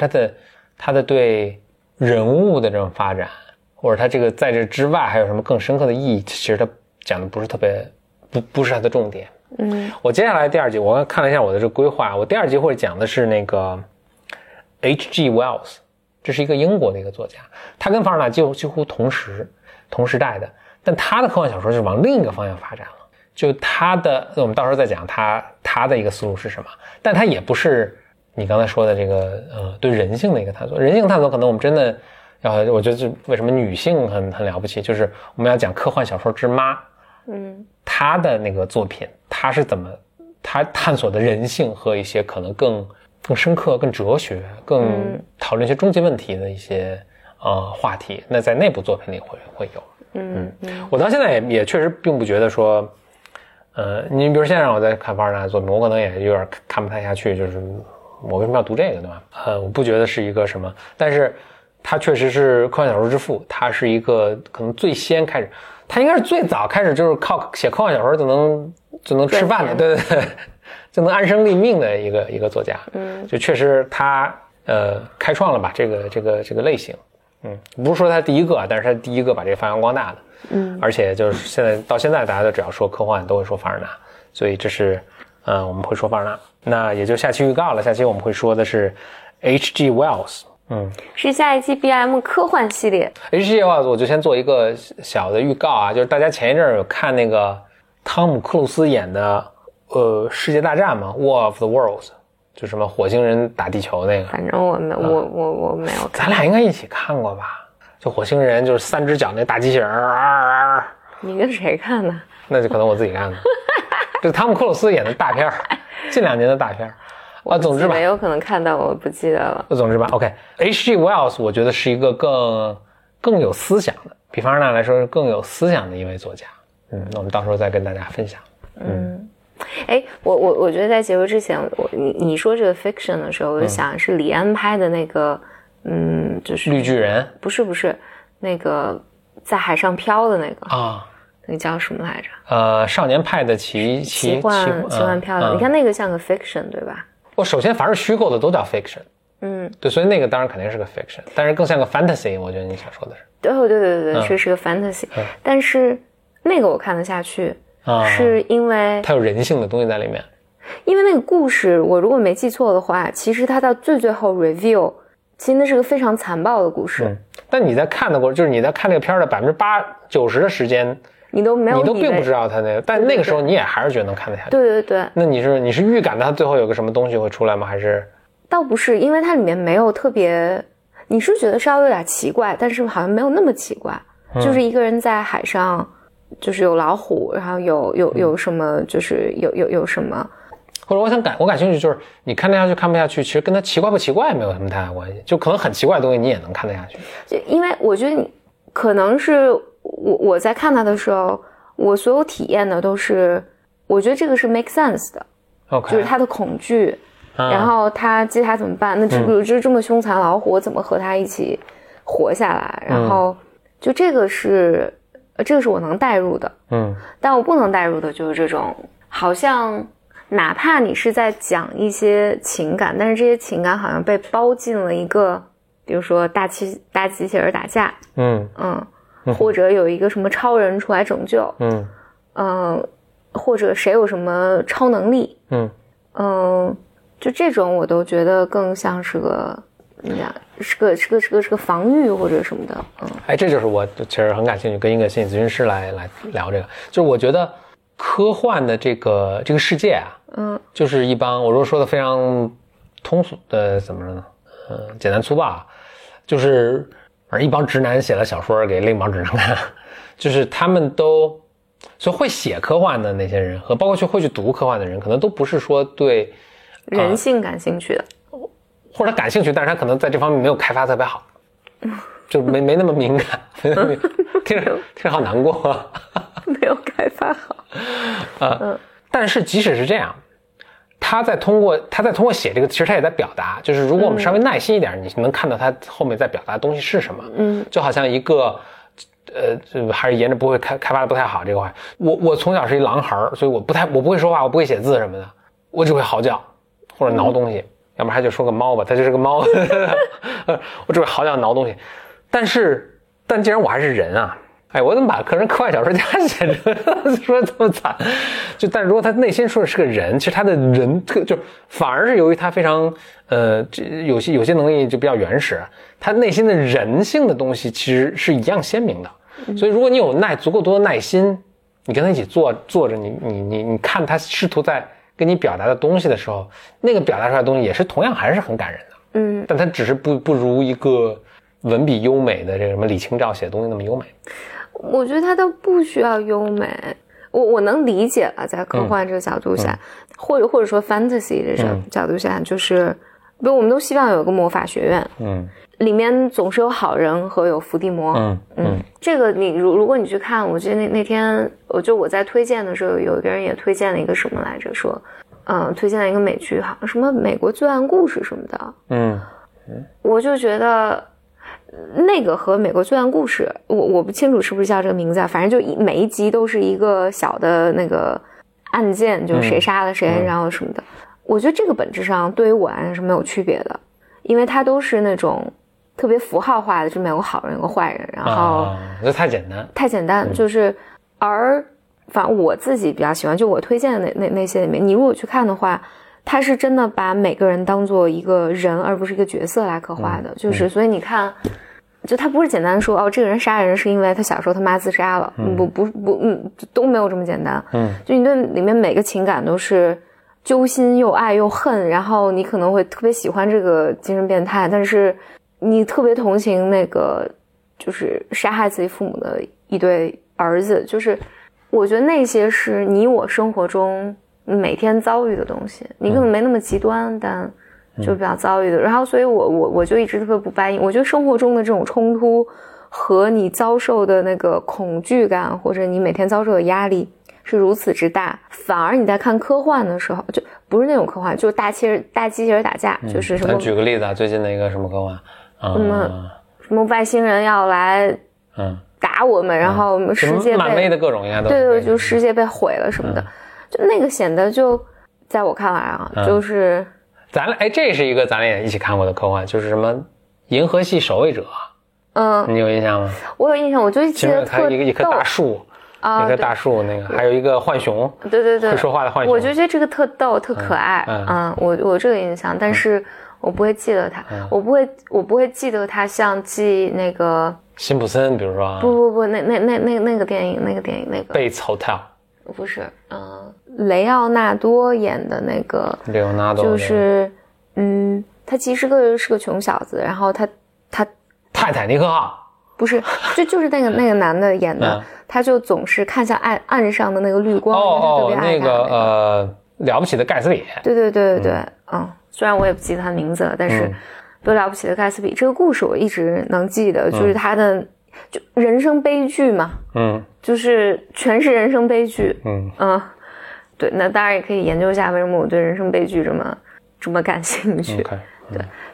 他的对人物的这种发展，或者他这个在这之外还有什么更深刻的意义，其实他讲的不是特别不是他的重点。我接下来第二集我看了一下我的这个规划，我第二集会讲的是那个 H.G. Wells。这是一个英国的一个作家，他跟凡尔纳几乎同时代的，但他的科幻小说是往另一个方向发展了。就他的，我们到时候再讲他的一个思路是什么，但他也不是你刚才说的这个对人性的一个探索。人性探索可能我们真的要，我觉得是为什么女性很了不起，就是我们要讲科幻小说之妈，他的那个作品，他是怎么他探索的人性和一些可能更深刻、更哲学、更讨论一些终极问题的一些话题，那在那部作品里会有。我到现在也确实并不觉得说，你比如现在让我在看凡尔纳的作品，我可能也有点看不太下去，就是我为什么要读这个，对吧？我不觉得是一个什么，但是他确实是科幻小说之父，他是一个可能最先开始，他应该是最早开始就是靠写科幻小说就能吃饭的，对。就能安身立命的一个作家，就确实他开创了吧这个类型，不是说他第一个，但是他第一个把这个发扬光大的，而且就是到现在大家都只要说科幻都会说凡尔纳，所以这是我们会说凡尔纳，那也就下期预告了，下期我们会说的是 H.G. Wells，是下一期 BM 科幻系列 H.G. Wells， 我就先做一个小的预告啊，就是大家前一阵有看那个汤姆·克鲁斯演的世界大战嘛 War of the Worlds， 就什么火星人打地球那个。反正我没有看。咱俩应该一起看过吧，就火星人就是三只脚那大机器人。你跟谁看的？那就可能我自己看的。就是汤姆·克鲁斯演的大片，近两年的大片。啊，总之吧，没有可能看到，我不记得了。总之吧 ，OK，H.G. Wells 我觉得是一个更有思想的，比方上来说是更有思想的一位作家。嗯，那我们到时候再跟大家分享。嗯，哎，我觉得在结束之前，你说这个 fiction 的时候，我就想是李安拍的那个，就是绿巨人，不是那个在海上飘的那个啊。那叫什么来着？少年派的奇幻漂亮，你看那个像个 fiction 对吧？我首先凡是虚构的都叫 fiction， 嗯，对，所以那个当然肯定是个 fiction， 但是更像个 fantasy， 我觉得你想说的是。对，这是个 fantasy，但是那个我看得下去，是因为它有人性的东西在里面。因为那个故事，我如果没记错的话，其实它到最后 reveal， 其实那是个非常残暴的故事。但你在看的过程，就是你在看这个片儿的80%-90%的时间。你都并不知道他那个，但那个时候你也还是觉得能看得下去。对。那你是预感到他最后有个什么东西会出来吗？还是？倒不是，因为它里面没有特别，你是觉得稍微有点奇怪，但是好像没有那么奇怪。就是一个人在海上，就是有老虎，然后有什么，就是有什么。或者我感兴趣就是你看得下去看不下去，其实跟他奇怪不奇怪没有什么太大关系，就可能很奇怪的东西你也能看得下去。就因为我觉得你可能是。我在看它的时候，我所有体验的都是，我觉得这个是 make sense 的， okay， 就是他的恐惧，然后他接下来怎么办？那这么凶残老虎，我怎么和他一起活下来？然后就这个是我能代入的，但我不能代入的就是这种，好像哪怕你是在讲一些情感，但是这些情感好像被包进了一个，比如说大机器人打架，或者有一个什么超人出来拯救，或者谁有什么超能力，就这种我都觉得更像是个，是个防御或者什么的，哎，这就是我其实很感兴趣跟一个心理咨询师来聊这个，就是我觉得科幻的这个世界啊，就是一帮我如果说的非常通俗的怎么说呢，简单粗暴啊，就是。而一帮直男写了小说给另一帮直男看，就是他们都，所以会写科幻的那些人和包括会去读科幻的人，可能都不是说对人性感兴趣的，或者他感兴趣，但是他可能在这方面没有开发特别好，就没那么敏感，听着好难过，没有开发好，但是即使是这样。他在通过写这个，其实他也在表达，就是如果我们稍微耐心一点，你能看到他后面在表达的东西是什么。就好像一个，还是沿着不会开发的不太好这个话。我从小是一狼孩，所以我不会说话，我不会写字什么的，我只会嚎叫或者挠东西，要不然他就说个猫吧，他就是个猫，我只会嚎叫挠东西。但既然我还是人啊。哎，我怎么把科幻小说家写成说这么惨？但如果他内心说的是个人，其实他的人就反而是由于他非常有些能力就比较原始，他内心的人性的东西其实是一样鲜明的。所以如果你有足够多的耐心，你跟他一起坐着，你看他试图在跟你表达的东西的时候，那个表达出来的东西也是同样还是很感人的。但他只是不如一个文笔优美的这个什么李清照写的东西那么优美。我觉得它都不需要优美，我能理解了，在科幻这个角度下，或者说 fantasy 这种角度下，就是比如我们都希望有一个魔法学院，里面总是有好人和有伏地魔，这个你如果你去看，我记得那天我在推荐的时候，有一个人也推荐了一个什么来着，说推荐了一个美剧，好像什么美国罪案故事什么的，我就觉得。那个和美国罪案故事，我不清楚是不是叫这个名字啊，反正就每一集都是一个小的那个案件，就是谁杀了谁，然后什么的。我觉得这个本质上对于我来说是没有区别的，因为它都是那种特别符号化的，就没有好人有个坏人，然后这太简单，就是反正我自己比较喜欢，就我推荐的那些里面，你如果去看的话。他是真的把每个人当做一个人，而不是一个角色来刻画的，就是所以你看，就他不是简单说哦，这个人杀人是因为他小时候他妈自杀了，都没有这么简单。嗯，就你对里面每个情感都是揪心又爱又恨，然后你可能会特别喜欢这个精神变态，但是你特别同情那个就是杀害自己父母的一对儿子，就是我觉得那些是你我生活中每天遭遇的东西，你根本没那么极端，但就比较遭遇的。然后所以我就一直特别不掰硬，我觉得生活中的这种冲突和你遭受的那个恐惧感或者你每天遭受的压力是如此之大，反而你在看科幻的时候，就不是那种科幻，就是大机器人打架，就是什么。举个例子啊，最近的一个什么科幻，什么外星人要来打我们，然后世界被漫威的各种应该都对，就世界被毁了什么的，就那个显得就在我看来啊，就是咱俩这是一个咱俩也一起看过的科幻，就是什么银河系守卫者，你有印象吗？我有印象，我就记得特一棵大树。那个大树，那个还有一个浣熊，对对对，会说话的浣熊，我就觉得这个特逗特可爱我这个印象，但是我不会记得它，我不会记得它像记那个辛普森，比如说不那个电影那个Bates Hotel不是雷奥纳多演的那个雷奥纳多，就是他其实是个穷小子，然后他泰坦尼克号。不是，就是那个男的演的，他就总是看向岸上的那个绿光，他特别爱看那个了不起的盖茨比。对对对对，虽然我也不记得他名字了，但是不了不起的盖茨比这个故事我一直能记得，就是他的就人生悲剧嘛，就是全是人生悲剧，对，那当然也可以研究一下为什么我对人生悲剧这么感兴趣。Okay,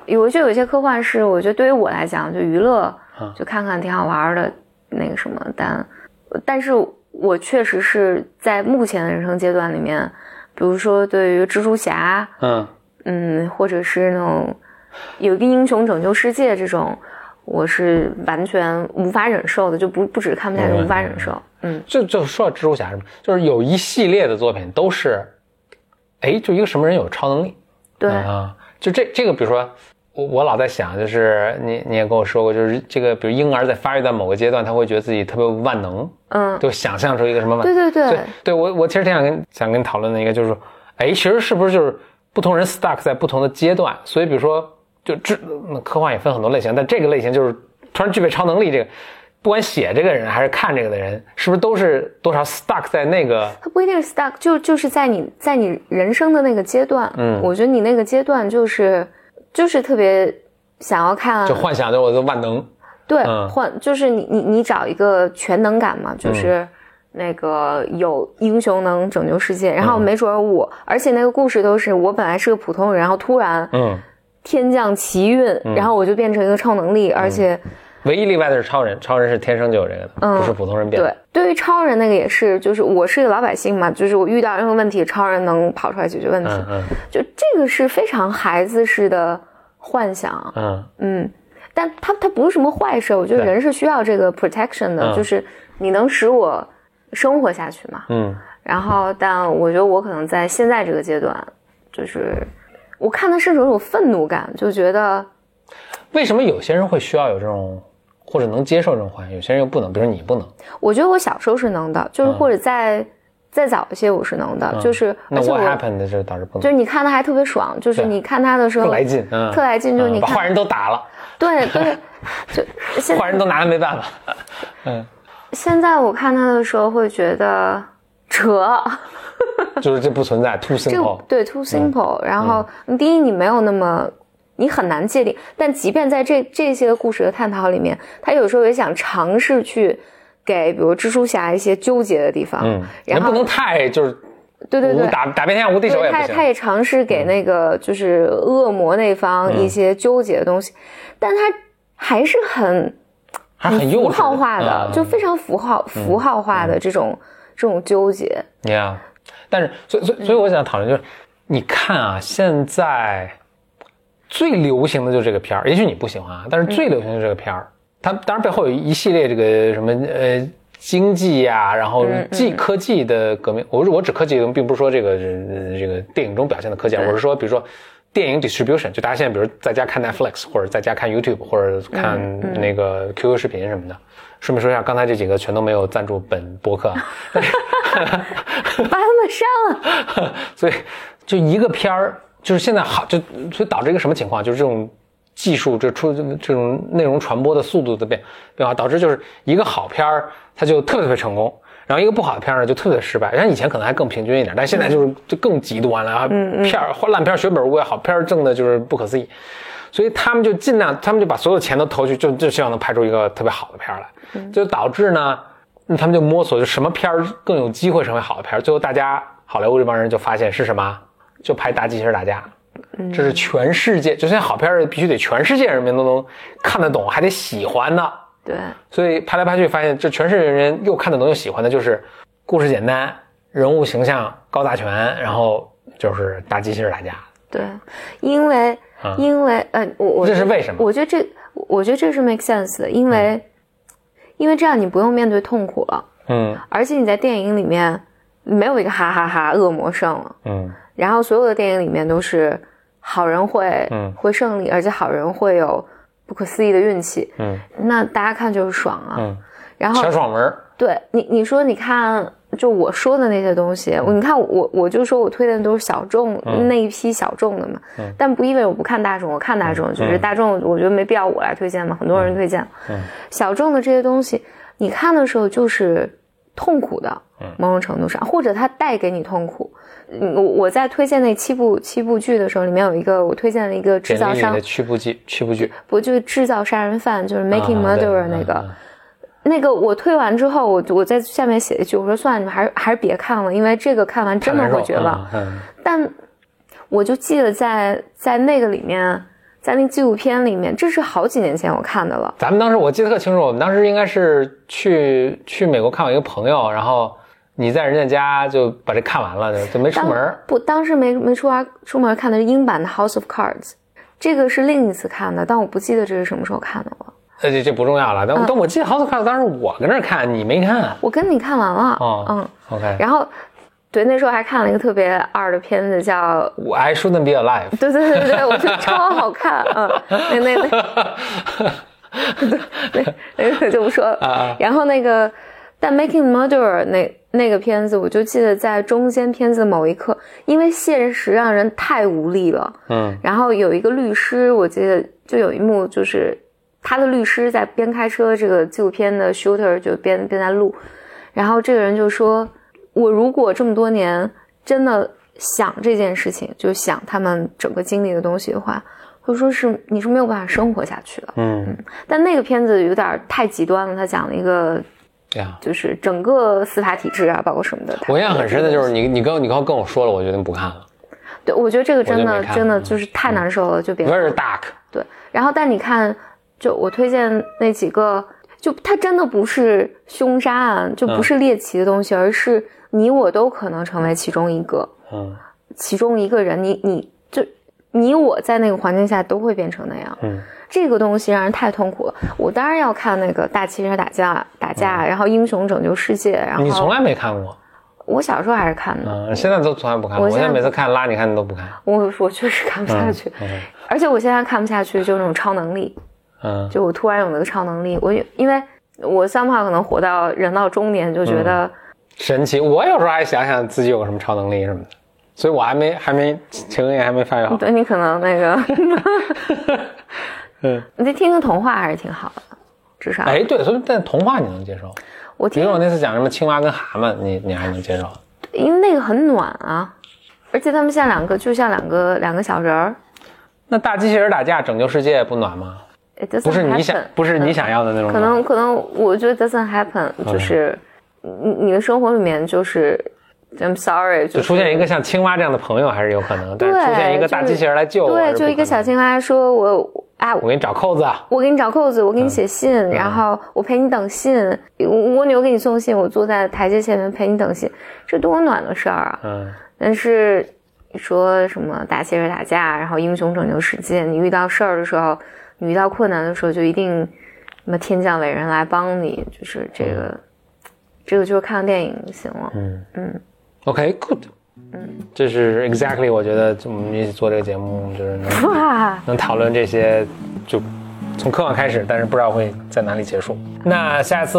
对，我觉得有些科幻是，我觉得对于我来讲，就娱乐。就看看挺好玩的那个什么，但是我确实是在目前的人生阶段里面，比如说对于蜘蛛侠或者是那种有一个英雄拯救世界这种，我是完全无法忍受的，就不只看不下去，无法忍受。就说到蜘蛛侠什么，就是有一系列的作品都是就一个什么人有超能力。对啊，就这个比如说我老在想，就是你也跟我说过，就是这个，比如婴儿在发育到某个阶段，他会觉得自己特别万能，就想象出一个什么万能。对对对，对我其实挺想跟你讨论的一个，就是，其实是不是就是不同人 stuck 在不同的阶段，所以比如说，就科幻也分很多类型，但这个类型就是突然具备超能力这个。不管写这个人还是看这个的人，是不是都是多少 stuck 在那个？他不一定是 stuck， 就是在你人生的那个阶段。我觉得你那个阶段就是特别想要看，就幻想着我的万能。对，就是你找一个全能感嘛，就是那个有英雄能拯救世界，然后没准我，而且那个故事都是我本来是个普通人，然后突然天降奇运，然后我就变成一个超能力，而且。唯一例外的是超人，超人是天生就有这个的，不是普通人变的。对，对于超人那个也是，就是我是一个老百姓嘛，就是我遇到任何问题，超人能跑出来解决问题。就这个是非常孩子式的幻想。但它不是什么坏事，我觉得人是需要这个 protection 的，就是你能使我生活下去嘛。然后，但我觉得我可能在现在这个阶段，就是我看的甚至有愤怒感，就觉得为什么有些人会需要有这种。或者能接受这种幻想，有些人又不能，比如你不能。我觉得我小时候是能的，就是或者再早一些我是能的，就是那 what happened 就是导致不能。就是你看他还特别爽，就是你看他的时候特来劲，特来劲，就是你看把坏人都打了。对对，就坏人都拿了没办法。现在我看他的时候会觉得扯，就是这不存在 ，too simple。对 ，too simple。然后第一，你没有那么。你很难界定，但即便在这些故事的探讨里面，他有时候也想尝试去给，比如蜘蛛侠一些纠结的地方，然后不能太就是，对对对，打遍天下无敌手也不行。他也尝试给那个就是恶魔那方一些纠结的东西，但他还是很符号化的，就非常符号化的这种纠结。Yeah， 但是所以我想讨论就是，你看啊，现在。最流行的就是这个片儿，也许你不喜欢啊，但是最流行的就是这个片儿，它当然背后有一系列这个什么经济呀，然后科技的革命。我指科技并不是说这个电影中表现的科技，我是说比如说电影 distribution， 就大家现在比如在家看 Netflix 或者在家看 YouTube 或者看那个 QQ 视频什么的，顺便说一下，刚才这几个全都没有赞助本播客，把他们删了。所以就一个片儿，就是现在好，就所以导致一个什么情况，就是这种技术这种内容传播的速度的变化，导致就是一个好片儿它就特别特别成功。然后一个不好的片呢就特别失败，像以前可能还更平均一点，但现在就是就更极端了，片烂片血本无归，好片挣的就是不可思议，所以他们就尽量，他们就把所有钱都投去，就希望能拍出一个特别好的片来，就导致呢，他们就摸索就什么片更有机会成为好的片，最后大家好莱坞这帮人就发现是什么，就拍大机器人打架，这是全世界，就现在好片必须得全世界人民都能看得懂，还得喜欢呢。对，所以拍来拍去发现，这全世界人又看得懂又喜欢的就是故事简单，人物形象高大全，然后就是打机器人打架。对，因为我这是为什么？我觉得这是 make sense 的，因为这样你不用面对痛苦了，而且你在电影里面没有一个哈哈恶魔胜了，然后所有的电影里面都是好人会胜利，而且好人会有不可思议的运气，那大家看就是爽啊，然后小爽文。对，你说你看，就我说的那些东西，你看我就说我推荐的都是小众、那一批小众的嘛，但不意味我不看大众，我看大众，就是大众我觉得没必要我来推荐嘛，很多人推荐，小众的这些东西，你看的时候就是痛苦的，某种程度上，或者它带给你痛苦。我在推荐那七部剧的时候，里面有一个我推荐了一个制造商的七部剧，不就是制造杀人犯，就是 Making Murderer 那个，那个我推完之后，我在下面写一句，我说算了，你们还是别看了，因为这个看完真的会绝望。但我就记得在那个里面，在那纪录片里面，这是好几年前我看的了。咱们当时我记得特清楚，我们当时应该是去美国看我一个朋友，然后你在人家家就把这看完了，就没出门。不，当时没出门看的是英版的 House of Cards， 这个是另一次看的，但我不记得这是什么时候看的了。这不重要了，但我记得 House of Cards 当时我跟那看，你没看，我跟你看完了。OK。然后。对，那时候还看了一个特别二的片子，叫《I Shouldn't Be Alive》。对，我觉得超好看，那个就不说了。然后那个，但《Making a Murderer》那个片子，我就记得在中间片子的某一刻，因为现实让人太无力了，然后有一个律师，我记得就有一幕就是他的律师在边开车，这个纪录片的 shooter 就边在录，然后这个人就说。我如果这么多年真的想这件事情，就想他们整个经历的东西的话，或者说是你是没有办法生活下去的。但那个片子有点太极端了，他讲了一个，就是整个司法体制啊，包括什么的。我印象很深的就是你跟我说了，我决定不看了。对，我觉得这个真的就是太难受了，就别看了。Very dark。对，然后但你看，就我推荐那几个，就它真的不是凶杀案，就不是猎奇的东西，而是。你我都可能成为其中一个人，你我在那个环境下都会变成那样，这个东西让人太痛苦了。我当然要看那个大机器人打架，然后英雄拯救世界。然后你从来没看过？我小时候还是看的，现在都从来不看。我现在每次看拉你看你都不看。我确实看不下去，而且我现在看不下去就那种超能力，就我突然有那个超能力，因为我somehow可能活到人到中年就觉得。神奇，我有时候还想想自己有什么超能力什么的，所以我还没情人也还没发育好。对，你可能那个，你得听个童话还是挺好的，至少。哎，对，所以但童话你能接受？我听，比如我那次讲什么青蛙跟蛤蟆，你还能接受？因为那个很暖啊，而且他们像两个小人儿。那大机器人打架拯救世界不暖吗？不是你想要的那种暖。可能我觉得 doesn't happen， 就是。你的生活里面就是，I'm sorry， 就出现一个像青蛙这样的朋友还是有可能，但是出现一个大机器人来救我，对，就一个小青蛙说我给你找扣子，我给你写信，然后我陪你等信，蜗牛给你送信，我坐在台阶前面陪你等信，这多暖的事儿啊！但是你说什么大机器人打架，然后英雄拯救世界，你遇到事儿的时候，你遇到困难的时候，就一定什么天降伟人来帮你，就是这个。这个就是看电影行了。OK，good。这是 exactly 我觉得我们一起做这个节目就是能讨论这些，就从科幻开始，但是不知道会在哪里结束。那下次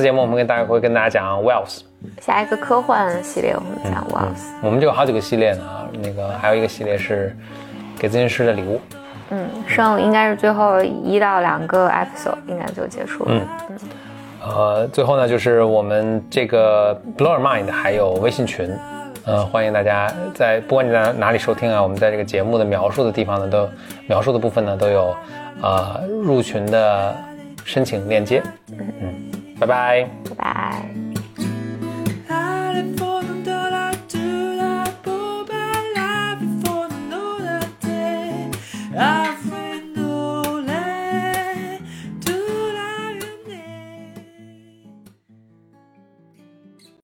节目我们会跟大家讲 Wells， 下一个科幻系列我们讲 Wells，我们就有好几个系列呢，那个还有一个系列是给咨询师的礼物，剩应该是最后1到2个 episode 应该就结束了。最后呢就是我们这个 Blow Your Mind 还有微信群，欢迎大家在不管你在哪里收听啊，我们在这个节目的描述的地方呢都描述的部分呢都有入群的申请链接。拜拜。